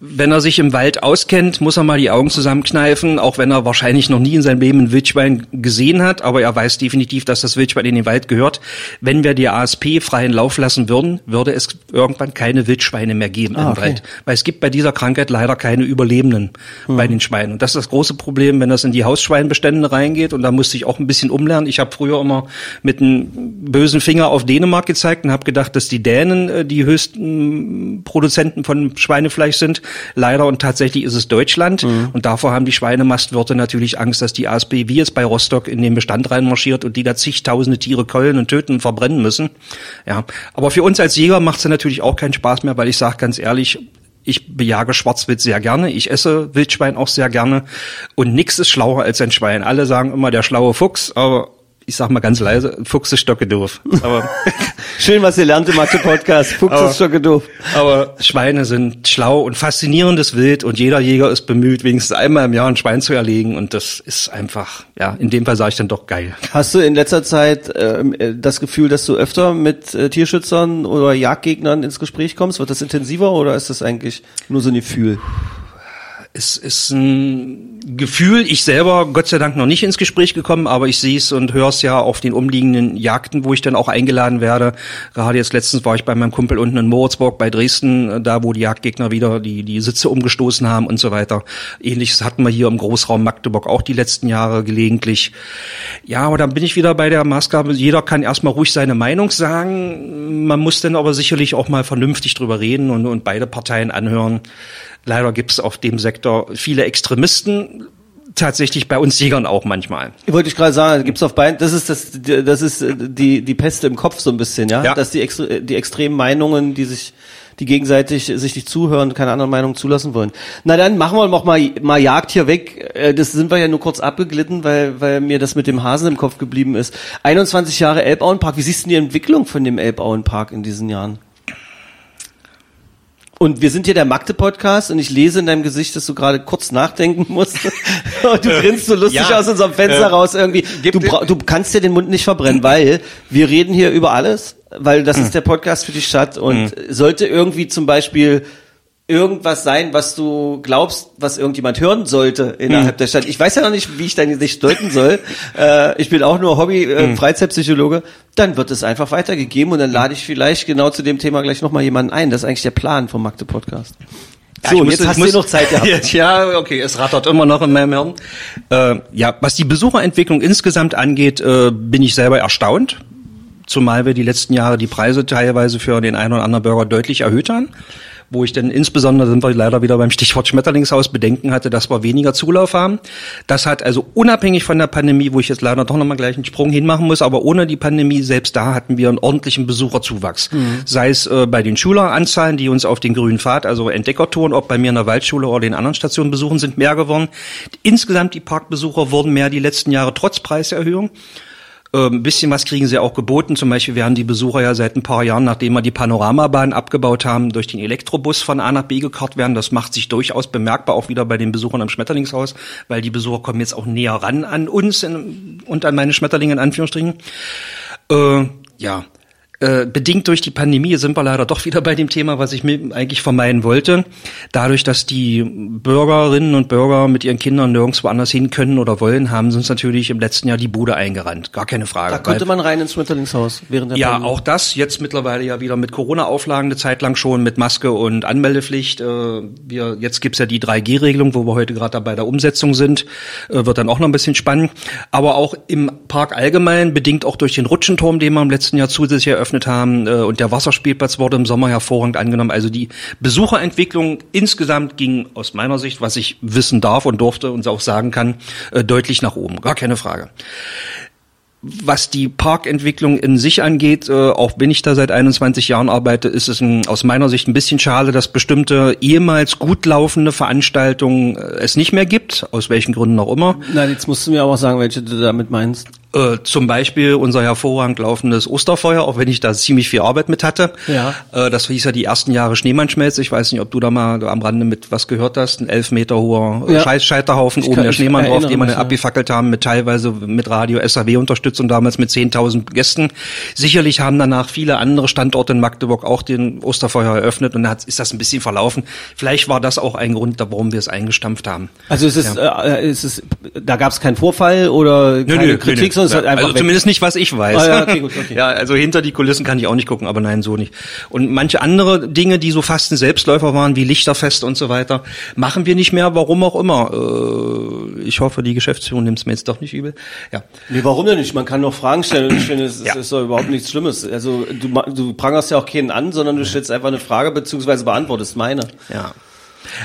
wenn er sich im Wald auskennt, muss er mal die Augen zusammenkneifen, auch wenn er wahrscheinlich noch nie in seinem Leben ein Wildschwein gesehen hat, aber er weiß definitiv, dass das Wildschwein in den Wald gehört. Wenn wir die A S P freien Lauf lassen würden, würde es irgendwann keine Wildschweine mehr geben ah, im okay. Wald. Weil es gibt bei dieser Krankheit leider keine Überlebenden hm. bei den Schweinen. Und das ist das große Problem, wenn das in die Hausschweinbestände reingeht. Und da musste ich auch ein bisschen umlernen. Ich habe früher immer mit einem bösen Finger auf Dänemark gezeigt und habe gedacht, dass die Dänen die höchsten Produzenten von Schweinefleisch sind, leider, und tatsächlich ist es Deutschland. Mhm. Und davor haben die Schweinemastwirte natürlich Angst, dass die A S P wie jetzt bei Rostock in den Bestand reinmarschiert und die da zigtausende Tiere keulen und töten und verbrennen müssen. Ja, aber für uns als Jäger macht es natürlich auch keinen Spaß mehr, weil ich sage ganz ehrlich, ich bejage Schwarzwild sehr gerne, ich esse Wildschwein auch sehr gerne und nichts ist schlauer als ein Schwein. Alle sagen immer der schlaue Fuchs, aber ich sag mal ganz leise, Fuchs ist stocke doof. Aber schön, was ihr lernt im Mathe-Podcast, Fuchs aber, ist stocke doof. Aber Schweine sind schlau und faszinierendes Wild und jeder Jäger ist bemüht, wenigstens einmal im Jahr ein Schwein zu erlegen und das ist einfach, ja, in dem Fall sage ich dann doch geil. Hast du in letzter Zeit äh, das Gefühl, dass du öfter mit äh, Tierschützern oder Jagdgegnern ins Gespräch kommst? Wird das intensiver oder ist das eigentlich nur so ein Gefühl? Es ist ein Gefühl, ich selber Gott sei Dank noch nicht ins Gespräch gekommen, aber ich sehe es und höre es ja auf den umliegenden Jagden, wo ich dann auch eingeladen werde. Gerade jetzt letztens war ich bei meinem Kumpel unten in Moritzburg bei Dresden, da wo die Jagdgegner wieder die die Sitze umgestoßen haben und so weiter. Ähnliches hatten wir hier im Großraum Magdeburg auch die letzten Jahre gelegentlich. Ja, aber dann bin ich wieder bei der Maßgabe, jeder kann erstmal ruhig seine Meinung sagen, man muss dann aber sicherlich auch mal vernünftig drüber reden und, und beide Parteien anhören. Leider gibt es auf dem Sektor viele Extremisten, tatsächlich bei uns Jägern auch manchmal. Wollte ich gerade sagen, gibt's auf beiden, das ist das, das ist die die Pest im Kopf so ein bisschen, ja, ja. Dass die die extremen Meinungen, die sich die gegenseitig sich nicht zuhören, keine andere Meinung zulassen wollen. Na dann machen wir noch mal, mal Jagd hier weg. Das sind wir ja nur kurz abgeglitten, weil weil mir das mit dem Hasen im Kopf geblieben ist. einundzwanzig Jahre Elbauenpark. Wie siehst du die Entwicklung von dem Elbauenpark in diesen Jahren? Und wir sind hier der Magde-Podcast und ich lese in deinem Gesicht, dass du gerade kurz nachdenken musst. Und du grinst so lustig ja, aus unserem Fenster äh, raus irgendwie. Du, bra- du kannst dir den Mund nicht verbrennen, weil wir reden hier über alles, weil das mhm. ist der Podcast für die Stadt und mhm. sollte irgendwie zum Beispiel irgendwas sein, was du glaubst, was irgendjemand hören sollte innerhalb hm. der Stadt. Ich weiß ja noch nicht, wie ich dein Gesicht deuten soll. Äh, ich bin auch nur Hobby-Freizeitpsychologe. Äh, hm. Dann wird es einfach weitergegeben und dann lade ich vielleicht genau zu dem Thema gleich nochmal jemanden ein. Das ist eigentlich der Plan vom Magde-Podcast. Ja, so, ich muss, jetzt hast du noch Zeit gehabt. Ja, okay, es rattert immer noch in meinem Hirn. Äh, ja, was die Besucherentwicklung insgesamt angeht, äh, bin ich selber erstaunt. Zumal wir die letzten Jahre die Preise teilweise für den einen oder anderen Burger deutlich erhöht haben. Wo ich dann insbesondere, sind wir leider wieder beim Stichwort Schmetterlingshaus, Bedenken hatte, dass wir weniger Zulauf haben. Das hat also unabhängig von der Pandemie, wo ich jetzt leider doch nochmal gleich einen Sprung hinmachen muss, aber ohne die Pandemie, selbst da hatten wir einen ordentlichen Besucherzuwachs. Mhm. Sei es äh, bei den Schüleranzahlen, die uns auf den grünen Pfad, also Entdeckertouren, ob bei mir in der Waldschule oder den anderen Stationen besuchen, sind mehr geworden. Insgesamt die Parkbesucher wurden mehr die letzten Jahre trotz Preiserhöhung. Ein bisschen was kriegen sie auch geboten. Zum Beispiel werden die Besucher ja seit ein paar Jahren, nachdem wir die Panoramabahn abgebaut haben, durch den Elektrobus von A nach B gekarrt werden. Das macht sich durchaus bemerkbar auch wieder bei den Besuchern am Schmetterlingshaus, weil die Besucher kommen jetzt auch näher ran an uns in, und an meine Schmetterlinge in Anführungsstrichen. Äh, ja, äh, bedingt durch die Pandemie sind wir leider doch wieder bei dem Thema, was ich mir eigentlich vermeiden wollte. Dadurch, dass die Bürgerinnen und Bürger mit ihren Kindern nirgendwo anders hin können oder wollen, haben sie uns natürlich im letzten Jahr die Bude eingerannt. Gar keine Frage. Da konnte man rein ins Schmetterlingshaus während der ja, Pandemie. Ja, auch das. Jetzt mittlerweile ja wieder mit Corona-Auflagen, eine Zeit lang schon mit Maske und Anmeldepflicht. Wir, jetzt gibt's ja die drei G Regelung, wo wir heute gerade dabei der Umsetzung sind. Wird dann auch noch ein bisschen spannend. Aber auch im Park allgemein, bedingt auch durch den Rutschenturm, den wir im letzten Jahr zusätzlich eröffnet haben, und der Wasserspielplatz wurde im Sommer hervorragend angenommen. Also die Besucherentwicklung insgesamt ging aus meiner Sicht, was ich wissen darf und durfte und auch sagen kann, deutlich nach oben. Gar keine Frage. Was die Parkentwicklung in sich angeht, auch wenn ich da seit einundzwanzig Jahren arbeite, ist es ein, aus meiner Sicht ein bisschen schade, dass bestimmte ehemals gut laufende Veranstaltungen es nicht mehr gibt, aus welchen Gründen auch immer. Nein, jetzt musst du mir aber auch sagen, welche du damit meinst. Äh, zum Beispiel unser hervorragend laufendes Osterfeuer, auch wenn ich da ziemlich viel Arbeit mit hatte. Ja. Äh, das hieß ja die ersten Jahre Schneemannschmelz. Ich weiß nicht, ob du da mal am Rande mit was gehört hast. Ein elf Meter hoher äh, ja. Scheiterhaufen, oben der Schneemann drauf, den wir dann abgefackelt haben, mit teilweise mit Radio S R W-Unterstützung, damals mit zehntausend Gästen. Sicherlich haben danach viele andere Standorte in Magdeburg auch den Osterfeuer eröffnet und da hat, ist das ein bisschen verlaufen. Vielleicht war das auch ein Grund, warum wir es eingestampft haben. Also ist es, ja. äh, ist es, da gab es keinen Vorfall oder keine nö, nö, Kritik, nö, nö. so, ist ja, halt einfach also weg. Zumindest nicht, was ich weiß. Ah, ja, okay, gut, okay. Ja, also hinter die Kulissen kann ich auch nicht gucken, aber nein, so nicht. Und manche andere Dinge, die so fast ein Selbstläufer waren, wie Lichterfest und so weiter, machen wir nicht mehr, warum auch immer. Äh, ich hoffe, die Geschäftsführung nimmt es mir jetzt doch nicht übel. Ja. Nee, warum denn nicht? Man kann noch Fragen stellen und ich finde, es ja. ist doch überhaupt nichts Schlimmes. Also du, du prangerst ja auch keinen an, sondern du stellst einfach eine Frage bzw. beantwortest meine. Ja.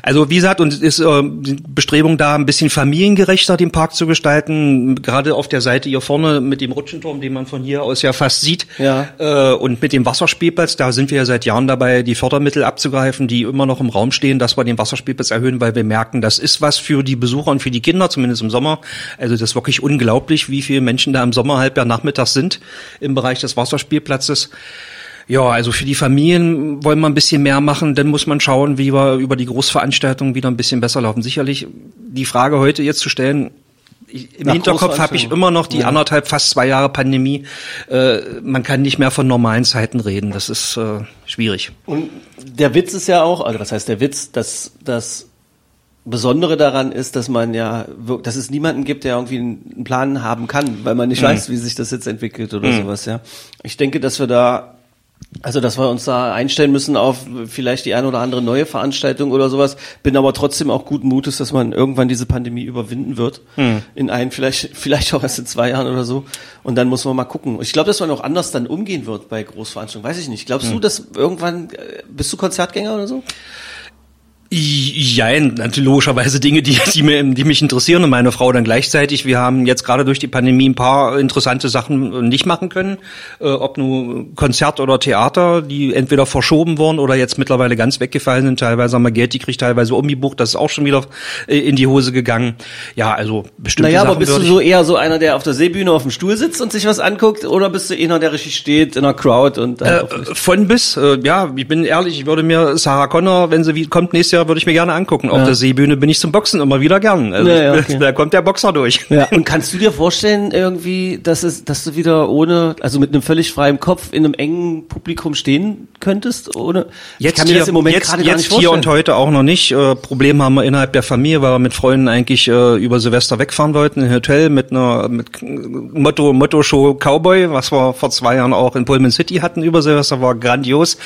Also wie gesagt, uns ist äh, die Bestrebung da, ein bisschen familiengerechter den Park zu gestalten, gerade auf der Seite hier vorne mit dem Rutschenturm, den man von hier aus ja fast sieht, ja. Äh, und mit dem Wasserspielplatz, da sind wir ja seit Jahren dabei, die Fördermittel abzugreifen, die immer noch im Raum stehen, dass wir den Wasserspielplatz erhöhen, weil wir merken, das ist was für die Besucher und für die Kinder, zumindest im Sommer. Also das ist wirklich unglaublich, wie viele Menschen da im Sommerhalbjahr nachmittags sind im Bereich des Wasserspielplatzes. Ja, also für die Familien wollen wir ein bisschen mehr machen, dann muss man schauen, wie wir über die Großveranstaltungen wieder ein bisschen besser laufen. Sicherlich die Frage heute jetzt zu stellen, ich, im Nach Hinterkopf habe ich immer noch die ja. anderthalb, fast zwei Jahre Pandemie. Äh, man kann nicht mehr von normalen Zeiten reden, das ist äh, schwierig. Und der Witz ist ja auch, also was heißt der Witz, dass das Besondere daran ist, dass man ja, dass es niemanden gibt, der irgendwie einen Plan haben kann, weil man nicht mhm. weiß, wie sich das jetzt entwickelt oder mhm. sowas. Ja, ich denke, dass wir da Also, dass wir uns da einstellen müssen auf vielleicht die eine oder andere neue Veranstaltung oder sowas. Bin aber trotzdem auch guten Mutes, dass man irgendwann diese Pandemie überwinden wird. Hm. In ein, vielleicht, vielleicht auch erst in zwei Jahren oder so. Und dann muss man mal gucken. Ich glaube, dass man auch anders dann umgehen wird bei Großveranstaltungen. Weiß ich nicht. Glaubst hm. du, dass irgendwann, bist du Konzertgänger oder so? Jein, ja, logischerweise Dinge, die, die, mir, die mich interessieren und meine Frau dann gleichzeitig. Wir haben jetzt gerade durch die Pandemie ein paar interessante Sachen nicht machen können, äh, ob nur Konzert oder Theater, die entweder verschoben wurden oder jetzt mittlerweile ganz weggefallen sind. Teilweise haben wir Geld gekriegt, teilweise umgebucht, das ist auch schon wieder äh, in die Hose gegangen. Ja, also bestimmte Sachen. Naja, aber bist du so eher so einer, der auf der Seebühne auf dem Stuhl sitzt und sich was anguckt, oder bist du einer, der richtig steht in der Crowd? Und halt äh, von bis, äh, ja, ich bin ehrlich, ich würde mir Sarah Connor, wenn sie wie, kommt nächstes Jahr, würde ich mir gerne angucken. Auf ja. der Seebühne bin ich zum Boxen immer wieder gern. Also ja, ja, okay. Da kommt der Boxer durch. Ja. Und kannst du dir vorstellen, irgendwie, dass es, dass du wieder ohne, also mit einem völlig freien Kopf in einem engen Publikum stehen könntest? Ohne? Jetzt ich kann hier, mir das im Moment jetzt, gerade jetzt gar nicht vorstellen. Hier und heute auch noch nicht. Äh, Problem haben wir innerhalb der Familie, weil wir mit Freunden eigentlich äh, über Silvester wegfahren wollten, in ein Hotel mit einer mit Motto, Motto-Show Cowboy, was wir vor zwei Jahren auch in Pullman City hatten über Silvester, war grandios.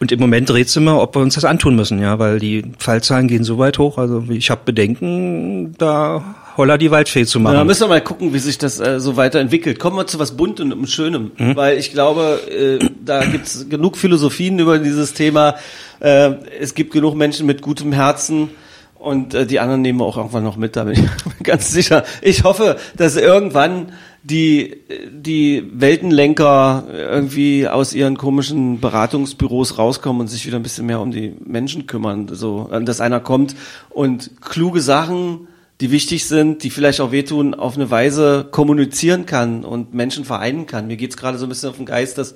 Und im Moment dreht es immer, ob wir uns das antun müssen, ja, weil die Fallzahlen gehen so weit hoch, also ich habe Bedenken, da holla die Waldfee zu machen. Ja, da müssen wir mal gucken, wie sich das äh, so weiterentwickelt. Kommen wir zu was Buntem und Schönem, mhm. weil ich glaube, äh, da gibt's genug Philosophien über dieses Thema, äh, es gibt genug Menschen mit gutem Herzen und äh, die anderen nehmen wir auch irgendwann noch mit, da bin ich ganz sicher. Ich hoffe, dass irgendwann die die Weltenlenker irgendwie aus ihren komischen Beratungsbüros rauskommen und sich wieder ein bisschen mehr um die Menschen kümmern, so dass einer kommt und kluge Sachen, die wichtig sind, die vielleicht auch wehtun, auf eine Weise kommunizieren kann und Menschen vereinen kann. Mir geht's gerade so ein bisschen auf den Geist, dass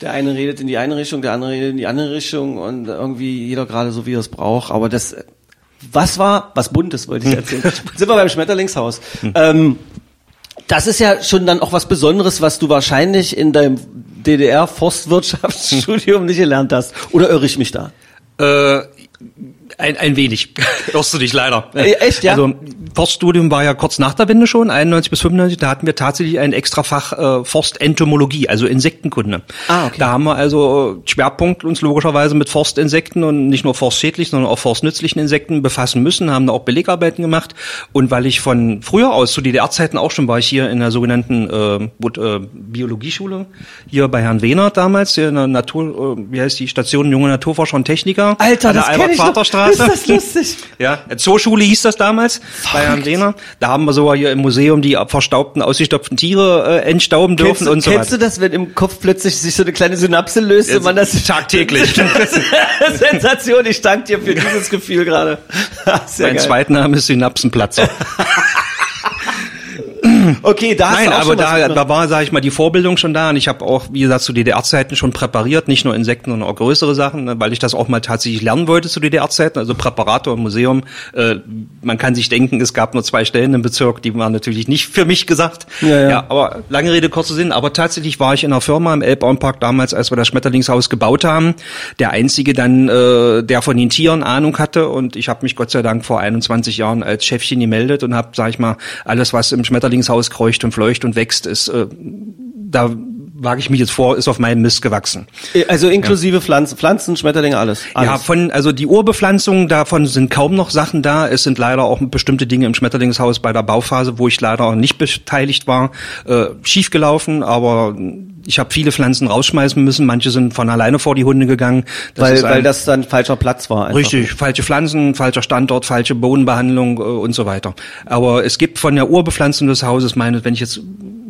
der eine redet in die eine Richtung, der andere redet in die andere Richtung und irgendwie jeder gerade so, wie er es braucht. Aber das, was war, was Buntes wollte ich erzählen. Sind wir beim Schmetterlingshaus. ähm, Das ist ja schon dann auch was Besonderes, was du wahrscheinlich in deinem D D R-Forstwirtschaftsstudium nicht gelernt hast. Oder irre ich mich da? Äh, ein, ein wenig. Irrst du dich leider. Ja, echt, ja? Also Forststudium war ja kurz nach der Wende schon, einundneunzig bis fünfundneunzig, da hatten wir tatsächlich ein extra Fach äh, Forstentomologie, also Insektenkunde. Ah, okay. Da haben wir also Schwerpunkt uns logischerweise mit Forstinsekten und nicht nur forstschädlichen, sondern auch forstnützlichen Insekten befassen müssen, haben da auch Belegarbeiten gemacht. Und weil ich von früher aus, zu D D R-Zeiten auch schon, war ich hier in der sogenannten äh, äh, Biologieschule, hier bei Herrn Wehnert damals, hier in der Natur, äh, wie heißt die Station, junge Naturforscher und Techniker. Alter, das kenn ich noch. Ist das lustig? Ja, Zooschule hieß das damals. Da haben wir sogar hier im Museum die verstaubten, ausgestopften Tiere äh, entstauben dürfen und so weiter. Kennst du das, wenn im Kopf plötzlich sich so eine kleine Synapse löst und man das... Tagtäglich. Sensation, ich danke dir für dieses Gefühl gerade. Mein Zweitname ist Synapsenplatzer. Okay, da hast Nein, du auch aber da, da war, sage ich mal, die Vorbildung schon da und ich habe auch, wie gesagt, zu D D R-Zeiten schon präpariert, nicht nur Insekten, sondern auch größere Sachen, weil ich das auch mal tatsächlich lernen wollte zu D D R-Zeiten, also Präparator im Museum. Äh, man kann sich denken, es gab nur zwei Stellen im Bezirk, die waren natürlich nicht für mich gesagt. Ja, ja. Ja, aber lange Rede, kurzer Sinn, aber tatsächlich war ich in einer Firma im Elbauenpark damals, als wir das Schmetterlingshaus gebaut haben, der einzige dann, äh, der von den Tieren Ahnung hatte und ich habe mich Gott sei Dank vor einundzwanzig Jahren als Chefchen gemeldet und habe, sage ich mal, alles, was im Schmetterlingshaus Schmetterlingshaus kreucht und fleucht und wächst, ist äh, da wage ich mich jetzt vor, ist auf meinem Mist gewachsen. Also inklusive ja. Pflanzen, Pflanzen, Schmetterlinge, alles, alles. Ja, von, also die Urbepflanzung, davon sind kaum noch Sachen da. Es sind leider auch bestimmte Dinge im Schmetterlingshaus bei der Bauphase, wo ich leider auch nicht beteiligt war, äh, schiefgelaufen, aber ich habe viele Pflanzen rausschmeißen müssen, manche sind von alleine vor die Hunde gegangen. Das weil, weil das dann falscher Platz war. Einfach. Richtig, falsche Pflanzen, falscher Standort, falsche Bodenbehandlung äh, und so weiter. Aber es gibt von der Urbepflanzung des Hauses, meine, wenn ich jetzt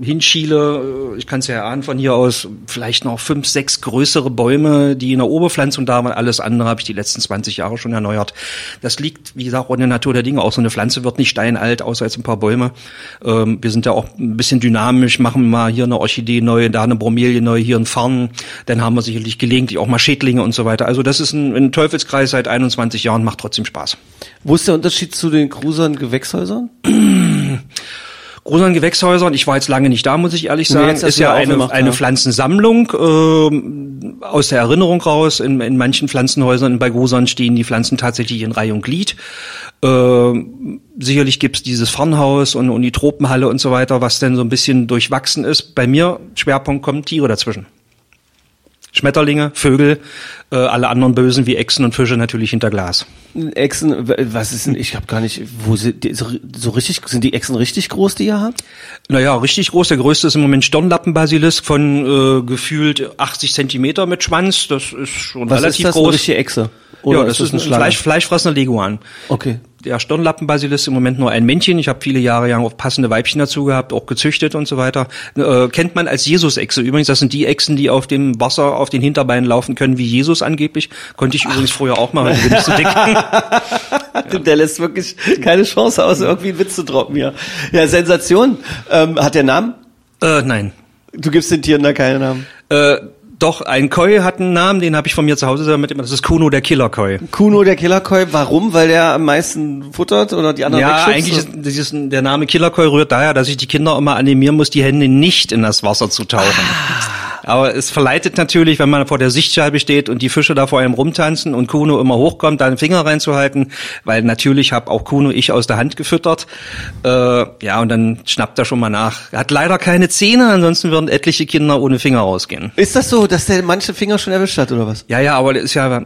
hinschiele, ich kann es ja erahnen von hier aus, vielleicht noch fünf, sechs größere Bäume, die in der Urbepflanzung da waren. Alles andere habe ich die letzten zwanzig Jahre schon erneuert. Das liegt, wie gesagt, auch in der Natur der Dinge. Auch so eine Pflanze wird nicht steinalt, außer jetzt ein paar Bäume. Ähm, wir sind ja auch ein bisschen dynamisch, machen mal hier eine Orchidee neu, da eine Bromelie neu, hier ein Farn. Dann haben wir sicherlich gelegentlich auch mal Schädlinge und so weiter. Also das ist ein, ein Teufelskreis seit einundzwanzig Jahren, macht trotzdem Spaß. Wo ist der Unterschied zu den Krusern Gewächshäusern? Großen Gewächshäusern, ich war jetzt lange nicht da, muss ich ehrlich sagen, nee, ist ja eine, gemacht, eine ja. Pflanzensammlung äh, aus der Erinnerung raus. In, in manchen Pflanzenhäusern, bei Grusern stehen die Pflanzen tatsächlich in Reihe und Glied. Äh, sicherlich gibt's dieses Farnhaus und, und die Tropenhalle und so weiter, was denn so ein bisschen durchwachsen ist. Bei mir, Schwerpunkt, kommen Tiere dazwischen. Schmetterlinge, Vögel, äh, alle anderen Bösen wie Echsen und Fische natürlich hinter Glas. Echsen, was ist denn, ich habe gar nicht, wo sind die, so richtig, sind die Echsen richtig groß, die ihr habt? Naja, richtig groß, der größte ist im Moment Stirnlappenbasilisk von äh, gefühlt achtzig Zentimeter mit Schwanz, das ist schon was relativ ist das, groß. Was ist eine richtige Echse? Oder ja, das ist, das ist ein, ein Fleisch, fleischfressender Leguan. Okay. Der Stirnlappenbasilisk im Moment nur ein Männchen. Ich habe viele Jahre lang auch passende Weibchen dazu gehabt, auch gezüchtet und so weiter. Äh, kennt man als Jesus-Echse. Übrigens, das sind die Echsen, die auf dem Wasser, auf den Hinterbeinen laufen können, wie Jesus angeblich. Konnte ich Ach. übrigens früher auch mal, wenn ich nicht so dick. Ja. Der lässt wirklich keine Chance aus, irgendwie einen Witz zu droppen hier. Ja, Sensation. Ähm, hat der Namen? Äh, nein. Du gibst den Tieren da keinen Namen? Äh, Doch, ein Koi hat einen Namen, den habe ich von mir zu Hause selber mitgenommen. Das ist Kuno, der Killer-Koi. Kuno, der Killer-Koi, warum? Weil der am meisten futtert oder die anderen ja, wegschubst? Ja, eigentlich ist, ist der Name Killer-Koi rührt daher, dass ich die Kinder immer animieren muss, die Hände nicht in das Wasser zu tauchen. Ah. Aber es verleitet natürlich, wenn man vor der Sichtscheibe steht und die Fische da vor einem rumtanzen und Kuno immer hochkommt, da einen Finger reinzuhalten, weil natürlich habe auch Kuno ich aus der Hand gefüttert. Äh, ja, und dann schnappt er schon mal nach. Er hat leider keine Zähne, ansonsten würden etliche Kinder ohne Finger rausgehen. Ist das so? Dass der manche Finger schon erwischt hat, oder was? Ja, ja, aber der ist ja,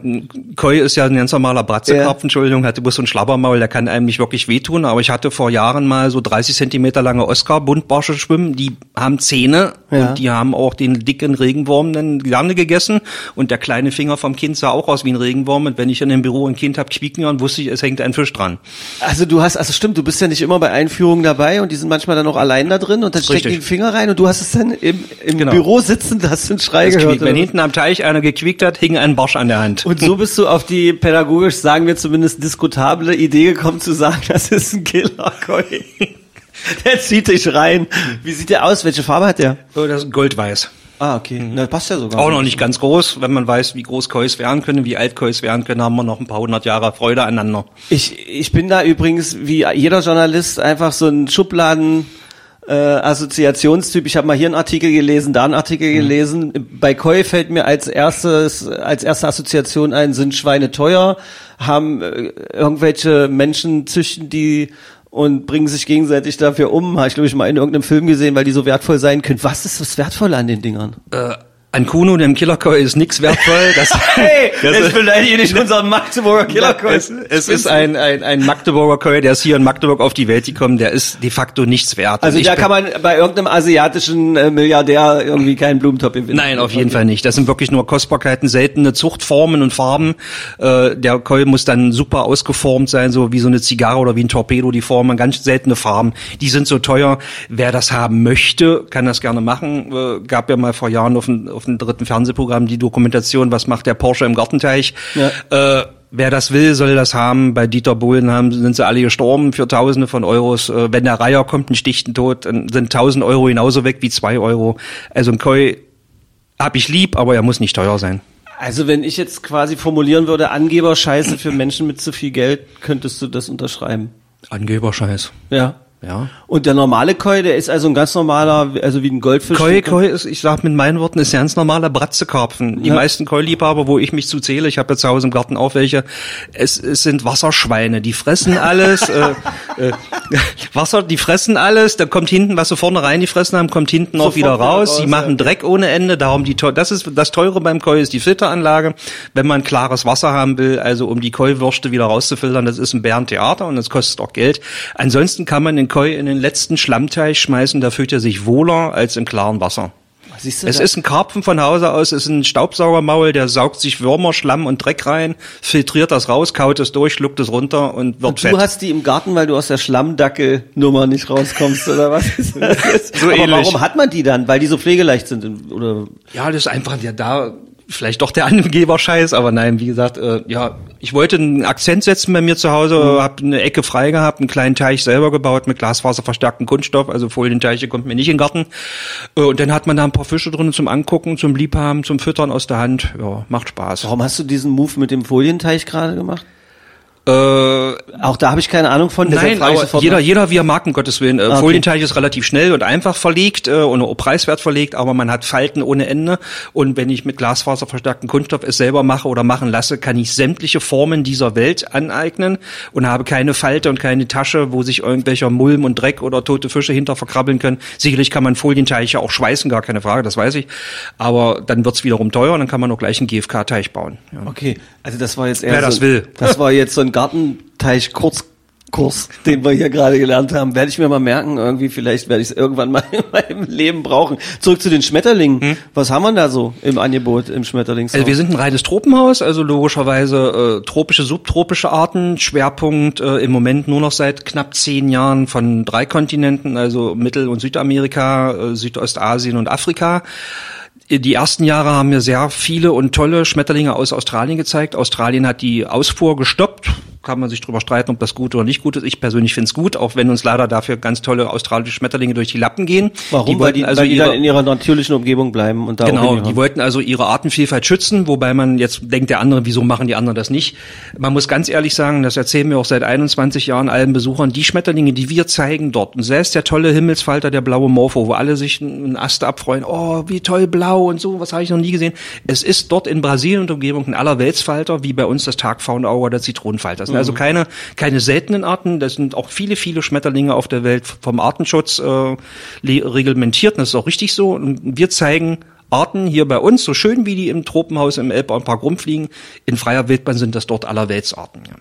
Koi ist ja ein ganz normaler Bratzeknopf, ja. Entschuldigung, hatte bloß so ein Schlabbermaul, der kann einem nicht wirklich wehtun, aber ich hatte vor Jahren mal so dreißig Zentimeter lange Oscar-Buntbarsche schwimmen, die haben Zähne ja. und die haben auch den dicken Regenwurm dann gerne gegessen und der kleine Finger vom Kind sah auch aus wie ein Regenwurm und wenn ich in dem Büro ein Kind hab quieken hören, wusste ich, es hängt ein Fisch dran. Also du hast, also stimmt, du bist ja nicht immer bei Einführungen dabei und die sind manchmal dann auch allein da drin und dann stecken die den Finger rein und du hast es dann im, im genau. Büro sitzend, hast du einen Schrei das gehört. Wenn hinten am Teich einer gequiekt hat, hing ein Barsch an der Hand. Und so bist du auf die pädagogisch, sagen wir zumindest, diskutable Idee gekommen zu sagen, das ist ein Killer-Koi. Der zieht dich rein. Wie sieht der aus? Welche Farbe hat der? Oh, das ist goldweiß. Ah, okay. Mhm. Na, passt ja sogar. Auch noch nicht ganz groß. Wenn man weiß, wie groß Kois werden können, wie alt Kois werden können, haben wir noch ein paar hundert Jahre Freude aneinander. Ich, ich bin da übrigens, wie jeder Journalist, einfach so ein Schubladen... Äh, Assoziationstyp. Ich habe mal hier einen Artikel gelesen, da einen Artikel gelesen. Mhm. Bei Koi fällt mir als erstes, als erste Assoziation ein, sind Schweine teuer, haben äh, irgendwelche Menschen züchten die und bringen sich gegenseitig dafür um. Habe ich, glaube ich, mal in irgendeinem Film gesehen, weil die so wertvoll sein können. Was ist das Wertvolle an den Dingern? Äh. An Kuno, dem Killerkoi, ist nichts wertvoll. Das, hey, das jetzt beleidigt ihr nicht unseren Magdeburger Killerkoi. Es, es ist ein, ein, ein Magdeburger Koi, der ist hier in Magdeburg auf die Welt gekommen, der ist de facto nichts wert. Also da kann man bei irgendeinem asiatischen äh, Milliardär irgendwie keinen Blumentopf gewinnen. Nein, auf jeden Fall nicht. Das sind wirklich nur Kostbarkeiten, seltene Zuchtformen und Farben. Äh, der Koi muss dann super ausgeformt sein, so wie so eine Zigarre oder wie ein Torpedo, die Formen, ganz seltene Farben. Die sind so teuer. Wer das haben möchte, kann das gerne machen. Äh, gab ja mal vor Jahren auf ein, auf im dritten Fernsehprogramm die Dokumentation, was macht der Porsche im Gartenteich? Ja. Äh, wer das will, soll das haben. Bei Dieter Bohlen haben, sind sie alle gestorben für Tausende von Euros. Äh, wenn der Reiher kommt, ein stichten Tod, sind tausend Euro genauso weg wie zwei Euro. Also ein Koi hab ich lieb, aber er muss nicht teuer sein. Also wenn ich jetzt quasi formulieren würde, Angeberscheiße für Menschen mit zu viel Geld, könntest du das unterschreiben? Angeberscheiß. Ja. Ja. Und der normale Koi, der ist also ein ganz normaler, also wie ein Goldfisch. Koi, Koi ist, ich sag mit meinen Worten, ist ja ganz normaler Bratzekarpfen. Die ja. meisten Koi-Liebhaber, wo ich mich zu zähle, ich habe ja zu Hause im Garten auch welche, es, es sind Wasserschweine, die fressen alles, äh, äh, Wasser, die fressen alles, da kommt hinten, was sie vorne rein gefressen haben, kommt hinten so auch wieder raus, raus, die machen ja. Dreck ohne Ende, darum die, das ist das Teure beim Koi ist die Filteranlage, wenn man klares Wasser haben will, also um die Koi-Würste wieder rauszufiltern, das ist ein Bärentheater und das kostet auch Geld. Ansonsten kann man den Koi in den letzten Schlammteich schmeißen, da fühlt er sich wohler als im klaren Wasser. Es das? Ist ein Karpfen von Hause aus, es ist ein Staubsaugermaul, der saugt sich Würmer, Schlamm und Dreck rein, filtriert das raus, kaut es durch, schluckt es runter und wird und fett. Du hast die im Garten, weil du aus der Schlammdackel-Nummer nicht rauskommst, oder was? So aber ähnlich. Warum hat man die dann? Weil die so pflegeleicht sind? Oder? Ja, das ist einfach, ja da... Vielleicht doch der Angeberscheiß, aber nein, wie gesagt, äh, ja, ich wollte einen Akzent setzen bei mir zu Hause, mhm. habe eine Ecke frei gehabt, einen kleinen Teich selber gebaut mit glasfaserverstärktem Kunststoff, also Folienteiche kommt mir nicht in den Garten. Äh, und dann hat man da ein paar Fische drin zum Angucken, zum Liebhaben, zum Füttern aus der Hand. Ja, macht Spaß. Warum hast du diesen Move mit dem Folienteich gerade gemacht? Äh, auch da habe ich keine Ahnung von. Nein, aber jeder, jeder wie er mag, um Gottes Willen. Okay. Folienteich ist relativ schnell und einfach verlegt äh, und auch preiswert verlegt, aber man hat Falten ohne Ende. Und wenn ich mit glasfaserverstärktem Kunststoff es selber mache oder machen lasse, kann ich sämtliche Formen dieser Welt aneignen und habe keine Falte und keine Tasche, wo sich irgendwelcher Mulm und Dreck oder tote Fische hinter verkrabbeln können. Sicherlich kann man Folienteiche auch schweißen, gar keine Frage, das weiß ich. Aber dann wird's wiederum teuer und dann kann man auch gleich einen G F K-Teich bauen. Ja. Okay, also das war jetzt eher Wer so, das will. Das war jetzt so ein Gartenteich-Kurzkurs, den wir hier gerade gelernt haben, werde ich mir mal merken, irgendwie, vielleicht werde ich es irgendwann mal in meinem Leben brauchen. Zurück zu den Schmetterlingen. Hm? Was haben wir da so im Angebot im Schmetterlingshaus? Also wir sind ein reines Tropenhaus, also logischerweise äh, tropische, subtropische Arten. Schwerpunkt äh, im Moment nur noch seit knapp zehn Jahren von drei Kontinenten, also Mittel- und Südamerika, äh, Südostasien und Afrika. Die ersten Jahre haben mir sehr viele und tolle Schmetterlinge aus Australien gezeigt. Australien hat die Ausfuhr gestoppt. Kann man sich drüber streiten, ob das gut oder nicht gut ist. Ich persönlich finde es gut, auch wenn uns leider dafür ganz tolle australische Schmetterlinge durch die Lappen gehen. Warum? Die weil die, also weil die ihre, dann in ihrer natürlichen Umgebung bleiben. Und genau, die wollten also ihre Artenvielfalt schützen, wobei man jetzt denkt, der andere, wieso machen die anderen das nicht? Man muss ganz ehrlich sagen, das erzählen wir auch seit einundzwanzig Jahren allen Besuchern, die Schmetterlinge, die wir zeigen dort, und selbst der tolle Himmelsfalter, der blaue Morpho, wo alle sich einen Ast abfreuen, oh, wie toll blau und so, was habe ich noch nie gesehen. Es ist dort in Brasilien und Umgebung ein Allerweltsfalter, wie bei uns das Tagpfauenauge oder der Zitronenfalter. Also keine keine seltenen Arten, das sind auch viele, viele Schmetterlinge auf der Welt vom Artenschutz äh, reglementiert, und das ist auch richtig so. Und wir zeigen Arten hier bei uns, so schön wie die im Tropenhaus im Elbauenpark rumfliegen, in freier Wildbahn sind das dort Allerweltsarten. Ja.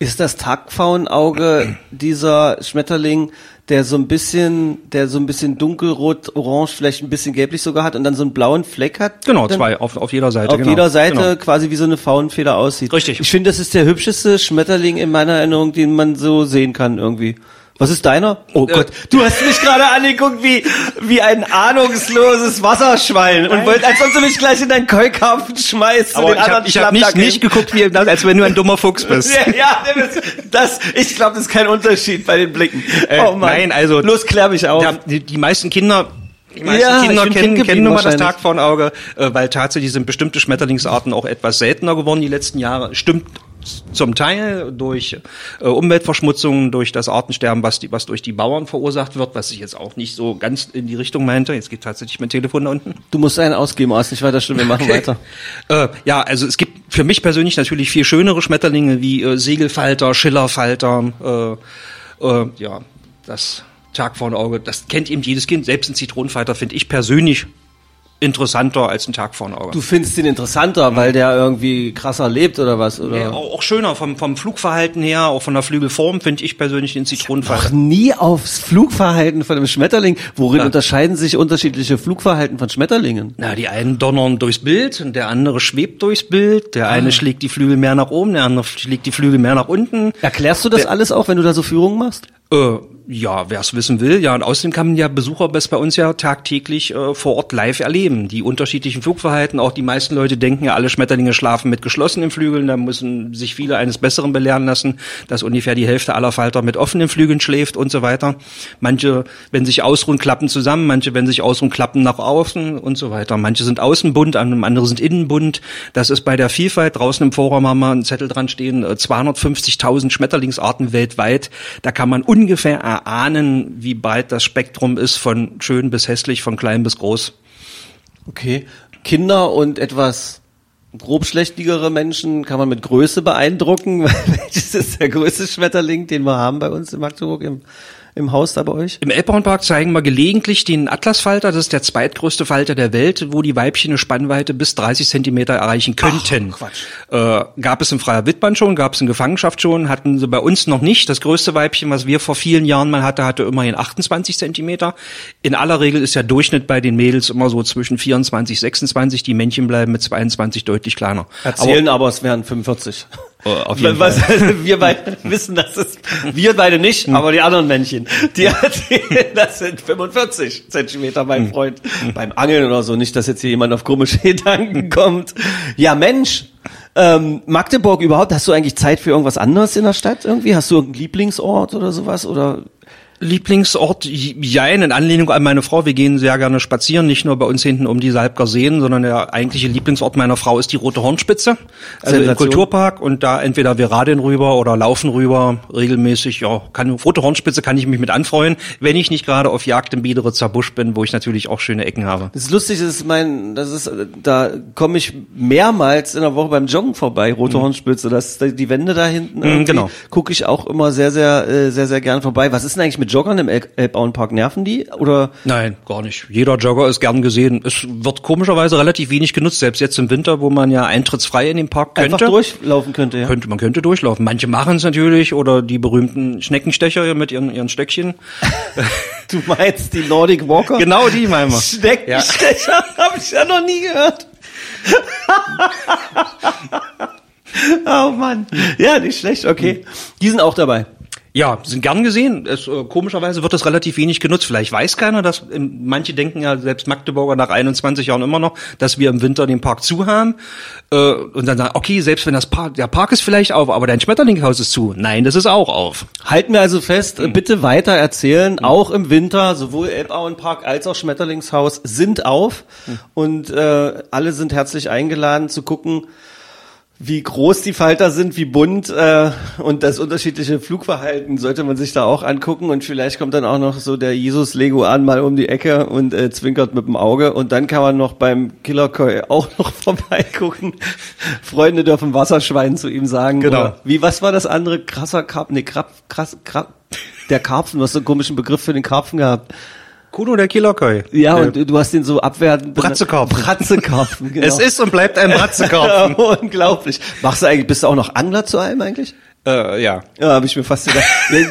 Ist das Tagpfauenauge dieser Schmetterling, der so ein bisschen, der so ein bisschen dunkelrot, orange, vielleicht ein bisschen gelblich sogar hat und dann so einen blauen Fleck hat? Genau, zwei auf, auf jeder Seite. Auf genau, jeder Seite genau. Quasi wie so eine Faunenfeder aussieht. Richtig. Ich finde, das ist der hübscheste Schmetterling in meiner Erinnerung, den man so sehen kann irgendwie. Was ist deiner? Oh Gott, äh, du hast mich gerade angeguckt wie wie ein ahnungsloses Wasserschwein und wolltest, als ob du mich gleich in deinen Keukarpfen schmeißt. Aber zu den ich anderen hab, ich habe nicht, nicht geguckt, wie, als wenn du ein dummer Fuchs bist. Ja, ja das, ich glaube, das ist kein Unterschied bei den Blicken. Äh, oh Mann. Nein, also los, klär mich auf. Ja, die, die meisten Kinder... Die meisten ja, Kinder kennen, kind kennen nur mal das Tagpfauenauge, äh, weil tatsächlich sind bestimmte Schmetterlingsarten auch etwas seltener geworden die letzten Jahre. Stimmt zum Teil durch äh, Umweltverschmutzungen, durch das Artensterben, was, die, was durch die Bauern verursacht wird, was ich jetzt auch nicht so ganz in die Richtung meinte. Jetzt geht tatsächlich mein Telefon da unten. Du musst einen ausgeben, Ars, nicht weiter schlimm, wir machen okay. weiter. Äh, ja, also es gibt für mich persönlich natürlich viel schönere Schmetterlinge wie äh, Segelfalter, Schillerfalter, äh, äh, ja, das... Tagpfauenauge, das kennt eben jedes Kind. Selbst ein Zitronenfalter finde ich persönlich interessanter als ein Tagpfauenauge. Du findest ihn interessanter, mhm. weil der irgendwie krasser lebt oder was? Oder? Ja, auch, auch schöner vom, vom Flugverhalten her, auch von der Flügelform finde ich persönlich den Zitronenfalter. Ich hab noch nie aufs Flugverhalten von einem Schmetterling. Worin ja. unterscheiden sich unterschiedliche Flugverhalten von Schmetterlingen? Na, die einen donnern durchs Bild und der andere schwebt durchs Bild. Der eine ah. schlägt die Flügel mehr nach oben, der andere schlägt die Flügel mehr nach unten. Erklärst du das der, alles auch, wenn du da so Führungen machst? Äh, ja, wer es wissen will. Ja, und außerdem kann man ja Besucher bis bei uns ja tagtäglich äh, vor Ort live erleben. Die unterschiedlichen Flugverhalten, auch die meisten Leute denken ja, alle Schmetterlinge schlafen mit geschlossenen Flügeln. Da müssen sich viele eines Besseren belehren lassen, dass ungefähr die Hälfte aller Falter mit offenen Flügeln schläft und so weiter. Manche, wenn sich ausruhen, klappen zusammen. Manche, wenn sich ausruhen, klappen nach außen und so weiter. Manche sind außenbunt, andere sind innenbunt. Das ist bei der Vielfalt. Draußen im Forum haben wir einen Zettel dran stehen, zweihundertfünfzigtausend Schmetterlingsarten weltweit. Da kann man ungefähr erahnen, wie breit das Spektrum ist, von schön bis hässlich, von klein bis groß. Okay. Kinder und etwas grobschlächtigere Menschen kann man mit Größe beeindrucken. Welches ist der größte Schmetterling, den wir haben bei uns in Magdeburg im, im Haus da bei euch? Im Elbauenpark zeigen wir gelegentlich den Atlasfalter. Das ist der zweitgrößte Falter der Welt, wo die Weibchen eine Spannweite bis dreißig Zentimeter erreichen könnten. Ach, Quatsch. Äh, gab es im Freier Wildbahn schon, gab es in Gefangenschaft schon, hatten sie bei uns noch nicht. Das größte Weibchen, was wir vor vielen Jahren mal hatte, hatte immerhin achtundzwanzig Zentimeter. In aller Regel ist der Durchschnitt bei den Mädels immer so zwischen vierundzwanzig, sechsundzwanzig. Die Männchen bleiben mit zweiundzwanzig durch. Kleiner. Erzählen aber, aber es wären fünfundvierzig. Oh, auf jeden Was, Fall. Wir beide wissen, dass es, wir beide nicht, hm. aber die anderen Männchen, die erzählen, das sind fünfundvierzig Zentimeter, mein hm. Freund. Hm. Beim Angeln oder so, nicht, dass jetzt hier jemand auf komische Gedanken kommt. Ja, Mensch, ähm, Magdeburg überhaupt, hast du eigentlich Zeit für irgendwas anderes in der Stadt irgendwie? Hast du irgendeinen Lieblingsort oder sowas oder... Lieblingsort, jein, in Anlehnung an meine Frau. Wir gehen sehr gerne spazieren, nicht nur bei uns hinten um die Salbker Seen, sondern der eigentliche Lieblingsort meiner Frau ist die Rote Hornspitze, also Sensation. Im Kulturpark. Und da entweder wir radeln rüber oder laufen rüber regelmäßig. Ja, kann, Rote Hornspitze kann ich mich mit anfreuen, wenn ich nicht gerade auf Jagd im Biederitzer Busch bin, wo ich natürlich auch schöne Ecken habe. Das ist lustig, das ist mein, das ist, da komme ich mehrmals in der Woche beim Joggen vorbei, Rote mhm. Hornspitze. Das, die Wände da hinten, mhm, genau, gucke ich auch immer sehr, sehr, sehr, sehr, sehr gern vorbei. Was ist denn eigentlich mit Joggern im El- Elbauenpark, nerven die? Oder? Nein, gar nicht. Jeder Jogger ist gern gesehen. Es wird komischerweise relativ wenig genutzt, selbst jetzt im Winter, wo man ja eintrittsfrei in den Park könnte. Einfach durchlaufen könnte, ja. Könnte, man könnte durchlaufen. Manche machen es natürlich, oder die berühmten Schneckenstecher hier mit ihren, ihren Stöckchen. Du meinst die Nordic Walker? Genau, die meinen wir. Schneckenstecher, ja. Habe ich ja noch nie gehört. Oh Mann. Ja, nicht schlecht, okay. Die sind auch dabei. Ja, sind gern gesehen. Es, äh, komischerweise wird das relativ wenig genutzt. Vielleicht weiß keiner, dass äh, manche denken ja, selbst Magdeburger nach einundzwanzig Jahren immer noch, dass wir im Winter den Park zu haben. Äh, und dann sagen, okay, selbst wenn das Park, der Park ist vielleicht auf, aber dein Schmetterlingshaus ist zu. Nein, das ist auch auf. Halten wir also fest, mhm. bitte weiter erzählen. Mhm. Auch im Winter, sowohl Elbauenpark als auch Schmetterlingshaus sind auf. Mhm. Und äh, alle sind herzlich eingeladen zu gucken, wie groß die Falter sind, wie bunt, äh, und das unterschiedliche Flugverhalten sollte man sich da auch angucken, und vielleicht kommt dann auch noch so der Jesus-Leguan mal um die Ecke und äh, zwinkert mit dem Auge, und dann kann man noch beim Killerkoi auch noch vorbeigucken. Freunde dürfen Wasserschwein zu ihm sagen. Genau. Oder wie, was war das andere? Krasser Karpfen, nee, Krab, krass, Krab, der Karpfen, du hast so einen komischen Begriff für den Karpfen gehabt. Kuno, der Killerkoi. Ja, und du hast den so abwertend... Bratzekarpfen. Bratzekarpfen, genau. Es ist und bleibt ein Bratzekarpfen. Unglaublich. Machst du eigentlich, bist du auch noch Angler zu allem eigentlich? Äh, ja. Ja, habe ich mir fast gedacht.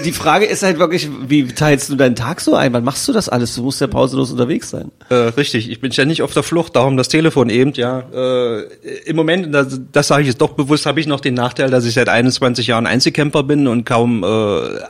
Die Frage ist halt wirklich, wie teilst du deinen Tag so ein? Wann machst du das alles? Du musst ja pausenlos unterwegs sein. Äh, richtig, ich bin ständig auf der Flucht, darum das Telefon eben, ja. Äh, im Moment, das, das sage ich jetzt doch bewusst, habe ich noch den Nachteil, dass ich seit einundzwanzig Jahren Einzelcamper bin und kaum... Äh,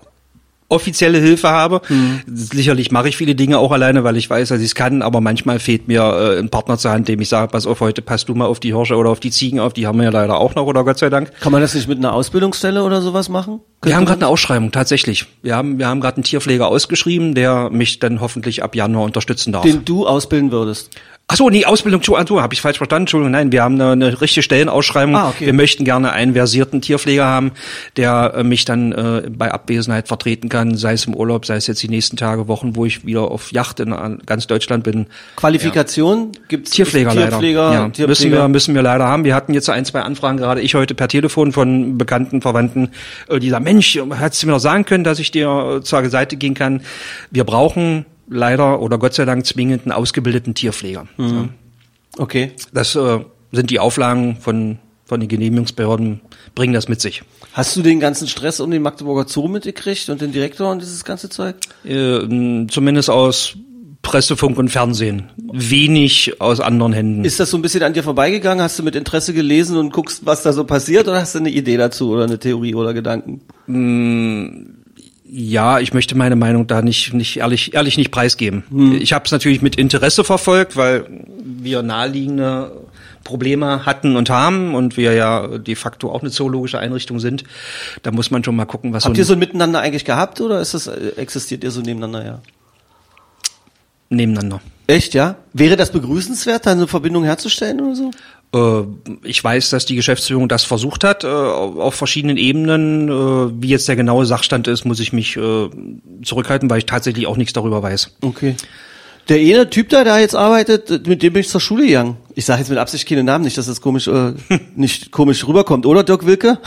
offizielle Hilfe habe. Hm. Sicherlich mache ich viele Dinge auch alleine, weil ich weiß, dass ich es kann, aber manchmal fehlt mir äh, ein Partner zur Hand, dem ich sage, pass auf, heute passt du mal auf die Hirsche oder auf die Ziegen auf, die haben wir ja leider auch noch, oder Gott sei Dank. Kann man das nicht mit einer Ausbildungsstelle oder sowas machen? Könnt wir haben gerade eine Ausschreibung, tatsächlich. Wir haben wir haben gerade einen Tierpfleger ausgeschrieben, der mich dann hoffentlich ab Januar unterstützen darf. Den du ausbilden würdest? Ach so, nee, Ausbildung zu Agentur, habe ich falsch verstanden, Entschuldigung, nein, wir haben eine, eine richtige Stellenausschreibung, ah, okay. Wir möchten gerne einen versierten Tierpfleger haben, der äh, mich dann äh, bei Abwesenheit vertreten kann, sei es im Urlaub, sei es jetzt die nächsten Tage, Wochen, wo ich wieder auf Yacht in ganz Deutschland bin. Qualifikation? Ja. Gibt's Tierpfleger, Tierpfleger leider. Tierpfleger, ja, Tierpfleger. Müssen wir, müssen wir leider haben. Wir hatten jetzt ein, zwei Anfragen, gerade ich heute per Telefon von Bekannten, Verwandten, äh, die sagen, Mensch, hättest du mir noch sagen können, dass ich dir äh, zur Seite gehen kann. Wir brauchen... leider oder Gott sei Dank zwingend einen ausgebildeten Tierpfleger. Mhm. Ja. Okay. Das äh, sind die Auflagen von von den Genehmigungsbehörden, bringen das mit sich. Hast du den ganzen Stress um den Magdeburger Zoo mitgekriegt und den Direktor und dieses ganze Zeug? Äh, zumindest aus Presse, Funk und Fernsehen. Wenig aus anderen Händen. Ist das so ein bisschen an dir vorbeigegangen? Hast du mit Interesse gelesen und guckst, was da so passiert, oder hast du eine Idee dazu oder eine Theorie oder Gedanken? Mhm. Ja, ich möchte meine Meinung da nicht nicht ehrlich ehrlich nicht preisgeben. Hm. Ich habe es natürlich mit Interesse verfolgt, weil wir naheliegende Probleme hatten und haben und wir ja de facto auch eine zoologische Einrichtung sind. Da muss man schon mal gucken, was... Habt so ihr so ein Miteinander eigentlich gehabt, oder ist das, existiert ihr so nebeneinander, ja? Nebeneinander. Echt, ja? Wäre das begrüßenswert, eine Verbindung herzustellen oder so? Ich weiß, dass die Geschäftsführung das versucht hat, auf verschiedenen Ebenen. Wie jetzt der genaue Sachstand ist, muss ich mich zurückhalten, weil ich tatsächlich auch nichts darüber weiß. Okay. Der eine Typ da, der jetzt arbeitet, mit dem bin ich zur Schule gegangen. Ich sage jetzt mit Absicht keine Namen, nicht, dass das komisch äh, nicht komisch rüberkommt, oder Dirk Wilke?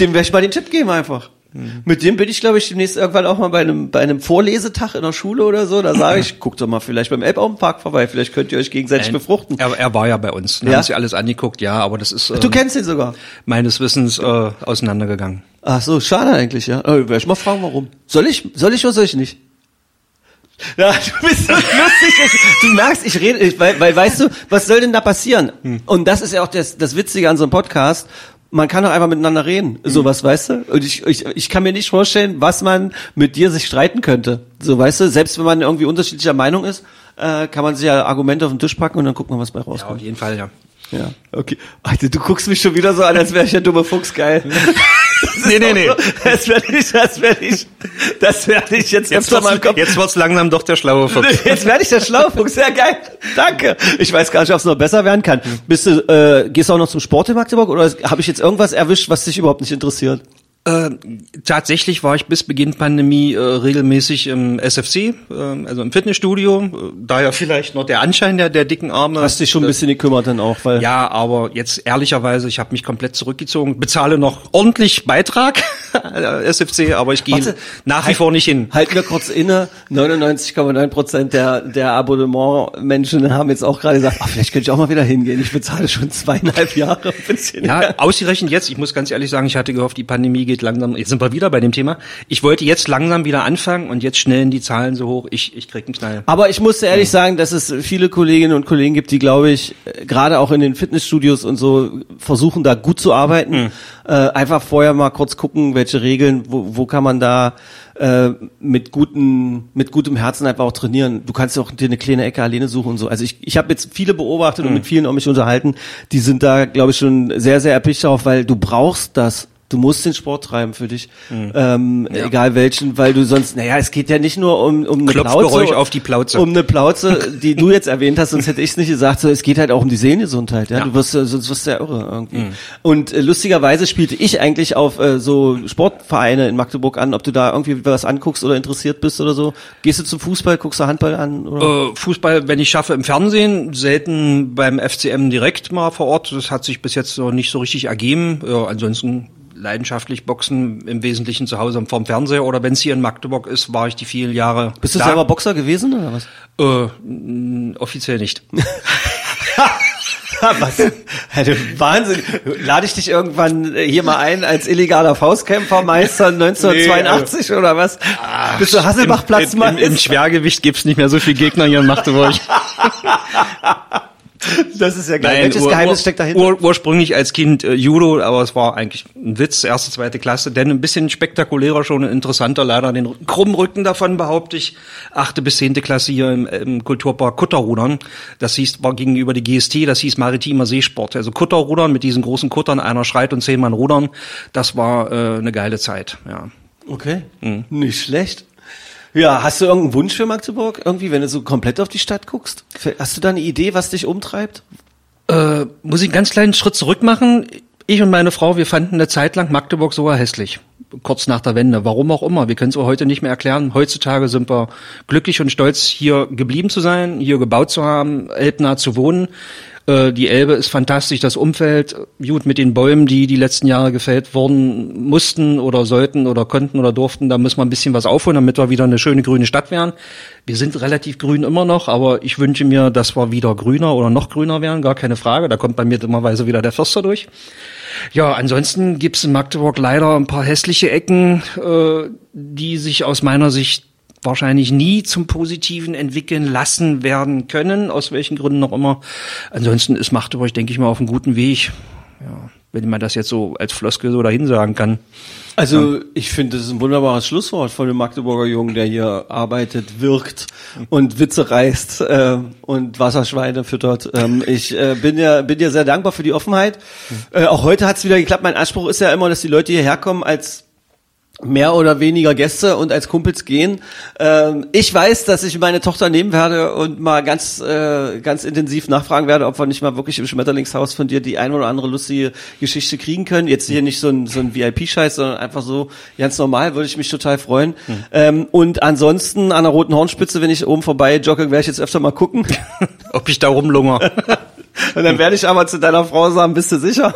Dem werde ich mal den Tipp geben einfach. Mhm. Mit dem bin ich, glaube ich, demnächst irgendwann auch mal bei einem bei einem Vorlesetag in der Schule oder so. Da sage ich, guckt doch mal vielleicht beim Elbauenpark vorbei, vielleicht könnt ihr euch gegenseitig Ein, befruchten. Er, er war ja bei uns, wir ja? haben sich alles angeguckt, ja, aber das ist... Ähm, du kennst ihn sogar? Meines Wissens äh, auseinandergegangen. Ach so, schade eigentlich, ja. Äh, werde ich mal fragen, warum. Soll ich, soll ich oder soll ich nicht? Ja, du bist so lustig. Du merkst, ich rede, ich, weil, weil weißt du, was soll denn da passieren? Hm. Und das ist ja auch das, das Witzige an so einem Podcast. Man kann doch einfach miteinander reden, hm. sowas, weißt du? Und ich, ich, ich kann mir nicht vorstellen, was man mit dir sich streiten könnte. So, weißt du, selbst wenn man irgendwie unterschiedlicher Meinung ist, äh, kann man sich ja Argumente auf den Tisch packen und dann gucken wir, was bei rauskommt. Ja, auf jeden Fall, ja. Ja, okay. Alter, du guckst mich schon wieder so an, als wäre ich der dumme Fuchs, geil. Nee, nee, nee. So, das werde ich, das werde ich, das werde ich jetzt, jetzt wird's, mal Jetzt wird's langsam doch der schlaue Fuchs. Jetzt werde ich der schlaue Fuchs, sehr geil. Danke. Ich weiß gar nicht, ob es noch besser werden kann. Bist du, äh, gehst du auch noch zum Sport in Magdeburg oder habe ich jetzt irgendwas erwischt, was dich überhaupt nicht interessiert? Äh, tatsächlich war ich bis Beginn Pandemie äh, regelmäßig im S F C, äh, also im Fitnessstudio. Daher vielleicht noch der Anschein der, der dicken Arme. Hast dich schon ein äh, bisschen gekümmert dann auch, weil ja, aber jetzt ehrlicherweise, ich habe mich komplett zurückgezogen, bezahle noch ordentlich Beitrag S F C, aber ich gehe nach wie halt, vor nicht hin. Halten wir kurz inne. neunundneunzig Komma neun Prozent der der Abonnement-Menschen haben jetzt auch gerade gesagt, ach, vielleicht könnte ich auch mal wieder hingehen. Ich bezahle schon zweieinhalb Jahre. Ein bisschen ja, mehr. Ausgerechnet jetzt. Ich muss ganz ehrlich sagen, ich hatte gehofft, die Pandemie geht langsam, jetzt sind wir wieder bei dem Thema. Ich wollte jetzt langsam wieder anfangen und jetzt schnellen die Zahlen so hoch, ich ich krieg einen Knall. Aber ich musste ehrlich sagen, dass es viele Kolleginnen und Kollegen gibt, die, glaube ich, gerade auch in den Fitnessstudios und so versuchen, da gut zu arbeiten. Mhm. Äh, einfach vorher mal kurz gucken, welche Regeln, wo, wo kann man da äh, mit guten mit gutem Herzen einfach auch trainieren. Du kannst auch dir eine kleine Ecke alleine suchen und so. Also ich ich habe jetzt viele beobachtet mhm. und mit vielen auch mich unterhalten, die sind da, glaube ich, schon sehr, sehr erpicht darauf, weil du brauchst das. Du musst den Sport treiben für dich, mhm. ähm, ja. egal welchen, weil du sonst, naja, es geht ja nicht nur um, um eine Plauze, auf die Plauze, um eine Plauze, die du jetzt erwähnt hast, sonst hätte ich es nicht gesagt, so, es geht halt auch um die Seelengesundheit, ja, ja. Du wirst, sonst wirst du ja irre irgendwie. Mhm. Und äh, lustigerweise spielte ich eigentlich auf äh, so Sportvereine in Magdeburg an, ob du da irgendwie was anguckst oder interessiert bist oder so. Gehst du zum Fußball, guckst du Handball an? Oder? Äh, Fußball, wenn ich schaffe, im Fernsehen, selten beim F C M direkt mal vor Ort, das hat sich bis jetzt noch nicht so richtig ergeben, ja, ansonsten leidenschaftlich Boxen, im Wesentlichen zu Hause vorm Fernseher oder wenn es hier in Magdeburg ist, war ich die vielen Jahre Bist da. Du selber Boxer gewesen oder was? Äh, n- offiziell nicht. Was? Also, Wahnsinn. Lade ich dich irgendwann hier mal ein als illegaler Faustkämpfermeister neunzehnhundertzweiundachtzig nee, also, oder was? Ach, bist du Hasselbachplatz mal? Im, im, Im Schwergewicht gibt's nicht mehr so viele Gegner hier in Magdeburg. Das ist ja geil. Nein, Welches Ur- Geheimnis steckt dahinter? Ur- ursprünglich als Kind äh, Judo, aber es war eigentlich ein Witz, erste, zweite Klasse, denn ein bisschen spektakulärer, schon interessanter, leider den krummen Rücken davon behaupte ich, achte bis zehnte Klasse hier im, im Kulturpark Kutterrudern, das hieß, war gegenüber die G S T, das hieß maritimer Seesport, also Kutterrudern mit diesen großen Kuttern, einer schreit und zehn Mann rudern, das war äh, eine geile Zeit, ja. Okay, mhm. Nicht schlecht. Ja, hast du irgendeinen Wunsch für Magdeburg? Irgendwie, wenn du so komplett auf die Stadt guckst? Hast du da eine Idee, was dich umtreibt? Äh, muss ich einen ganz kleinen Schritt zurück machen? Ich und meine Frau, wir fanden eine Zeit lang Magdeburg sogar hässlich. Kurz nach der Wende. Warum auch immer. Wir können es auch heute nicht mehr erklären. Heutzutage sind wir glücklich und stolz, hier geblieben zu sein, hier gebaut zu haben, elbnah zu wohnen. Die Elbe ist fantastisch, das Umfeld, gut mit den Bäumen, die die letzten Jahre gefällt wurden, mussten oder sollten oder konnten oder durften, da müssen wir ein bisschen was aufholen, damit wir wieder eine schöne grüne Stadt werden. Wir sind relativ grün immer noch, aber ich wünsche mir, dass wir wieder grüner oder noch grüner werden, gar keine Frage, da kommt bei mir dummerweise wieder der Förster durch. Ja, ansonsten gibt's in Magdeburg leider ein paar hässliche Ecken, die sich aus meiner Sicht wahrscheinlich nie zum Positiven entwickeln lassen werden können, aus welchen Gründen noch immer. Ansonsten ist Magdeburg, denke ich mal, auf einem guten Weg, ja, wenn man das jetzt so als Floskel so dahin sagen kann. Also ja. Ich finde, das ist ein wunderbares Schlusswort von dem Magdeburger Jungen, der hier arbeitet, wirkt und Witze reißt äh, und Wasserschweine füttert. Ähm, ich äh, bin ja bin dir sehr dankbar für die Offenheit. Äh, auch heute hat es wieder geklappt. Mein Anspruch ist ja immer, dass die Leute hierher kommen als mehr oder weniger Gäste und als Kumpels gehen. Ähm, ich weiß, dass ich meine Tochter nehmen werde und mal ganz äh, ganz intensiv nachfragen werde, ob wir nicht mal wirklich im Schmetterlingshaus von dir die ein oder andere lustige Geschichte kriegen können. Jetzt hier nicht so ein so ein V I P-Scheiß, sondern einfach so ganz normal, würde ich mich total freuen. Mhm. Ähm, und ansonsten an der Roten Hornspitze, wenn ich oben vorbei jogge, werde ich jetzt öfter mal gucken. Ob ich da rumlungere. Und dann werde ich aber zu deiner Frau sagen, bist du sicher?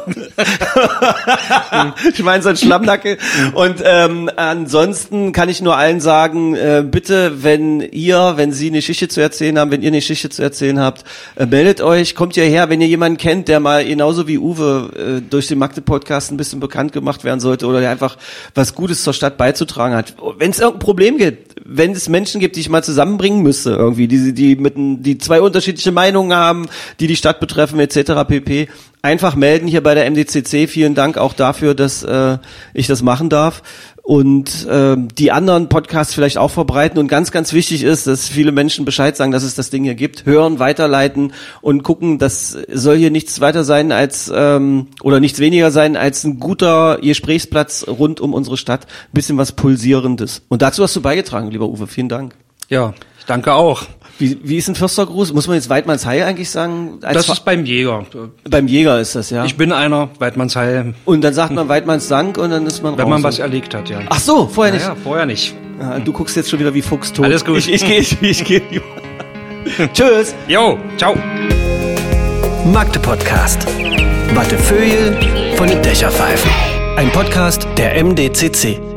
Ich meine, so ein Schlammnackel. Und ähm, ansonsten kann ich nur allen sagen, äh, bitte, wenn ihr, wenn sie eine Geschichte zu erzählen haben, wenn ihr eine Geschichte zu erzählen habt, äh, meldet euch, kommt hierher, wenn ihr jemanden kennt, der mal genauso wie Uwe äh, durch den Magde-Podcast ein bisschen bekannt gemacht werden sollte oder der einfach was Gutes zur Stadt beizutragen hat. Wenn es irgendein Problem gibt, wenn es Menschen gibt, die ich mal zusammenbringen müsste irgendwie, die, die, mit, die zwei unterschiedliche Meinungen haben, die die Stadt betreffen, treffen et cetera pp. Einfach melden hier bei der M D C C. Vielen Dank auch dafür, dass äh, ich das machen darf und äh, die anderen Podcasts vielleicht auch verbreiten. Und ganz, ganz wichtig ist, dass viele Menschen Bescheid sagen, dass es das Ding hier gibt. Hören, weiterleiten und gucken, das soll hier nichts weiter sein als ähm, oder nichts weniger sein als ein guter Gesprächsplatz rund um unsere Stadt. Ein bisschen was Pulsierendes. Und dazu hast du beigetragen, lieber Uwe. Vielen Dank. Ja, ich danke auch. Wie, wie ist ein Förstergruß? Muss man jetzt Weidmannsheil eigentlich sagen? Als das Ver- ist beim Jäger. Beim Jäger ist das, ja. Ich bin einer, Weidmannsheil. Und dann sagt man Weidmannsdank und dann ist man raus. Wenn man was erlegt hat, ja. Ach so, vorher naja, nicht. vorher nicht. Ja, du guckst jetzt schon wieder wie Fuchs tot. Alles gut. Ich, ich gehe. Ich, ich geh. Tschüss. Jo, ciao. Magde Podcast. Wattevögel von den Dächerpfeifen. Ein Podcast der M D C C.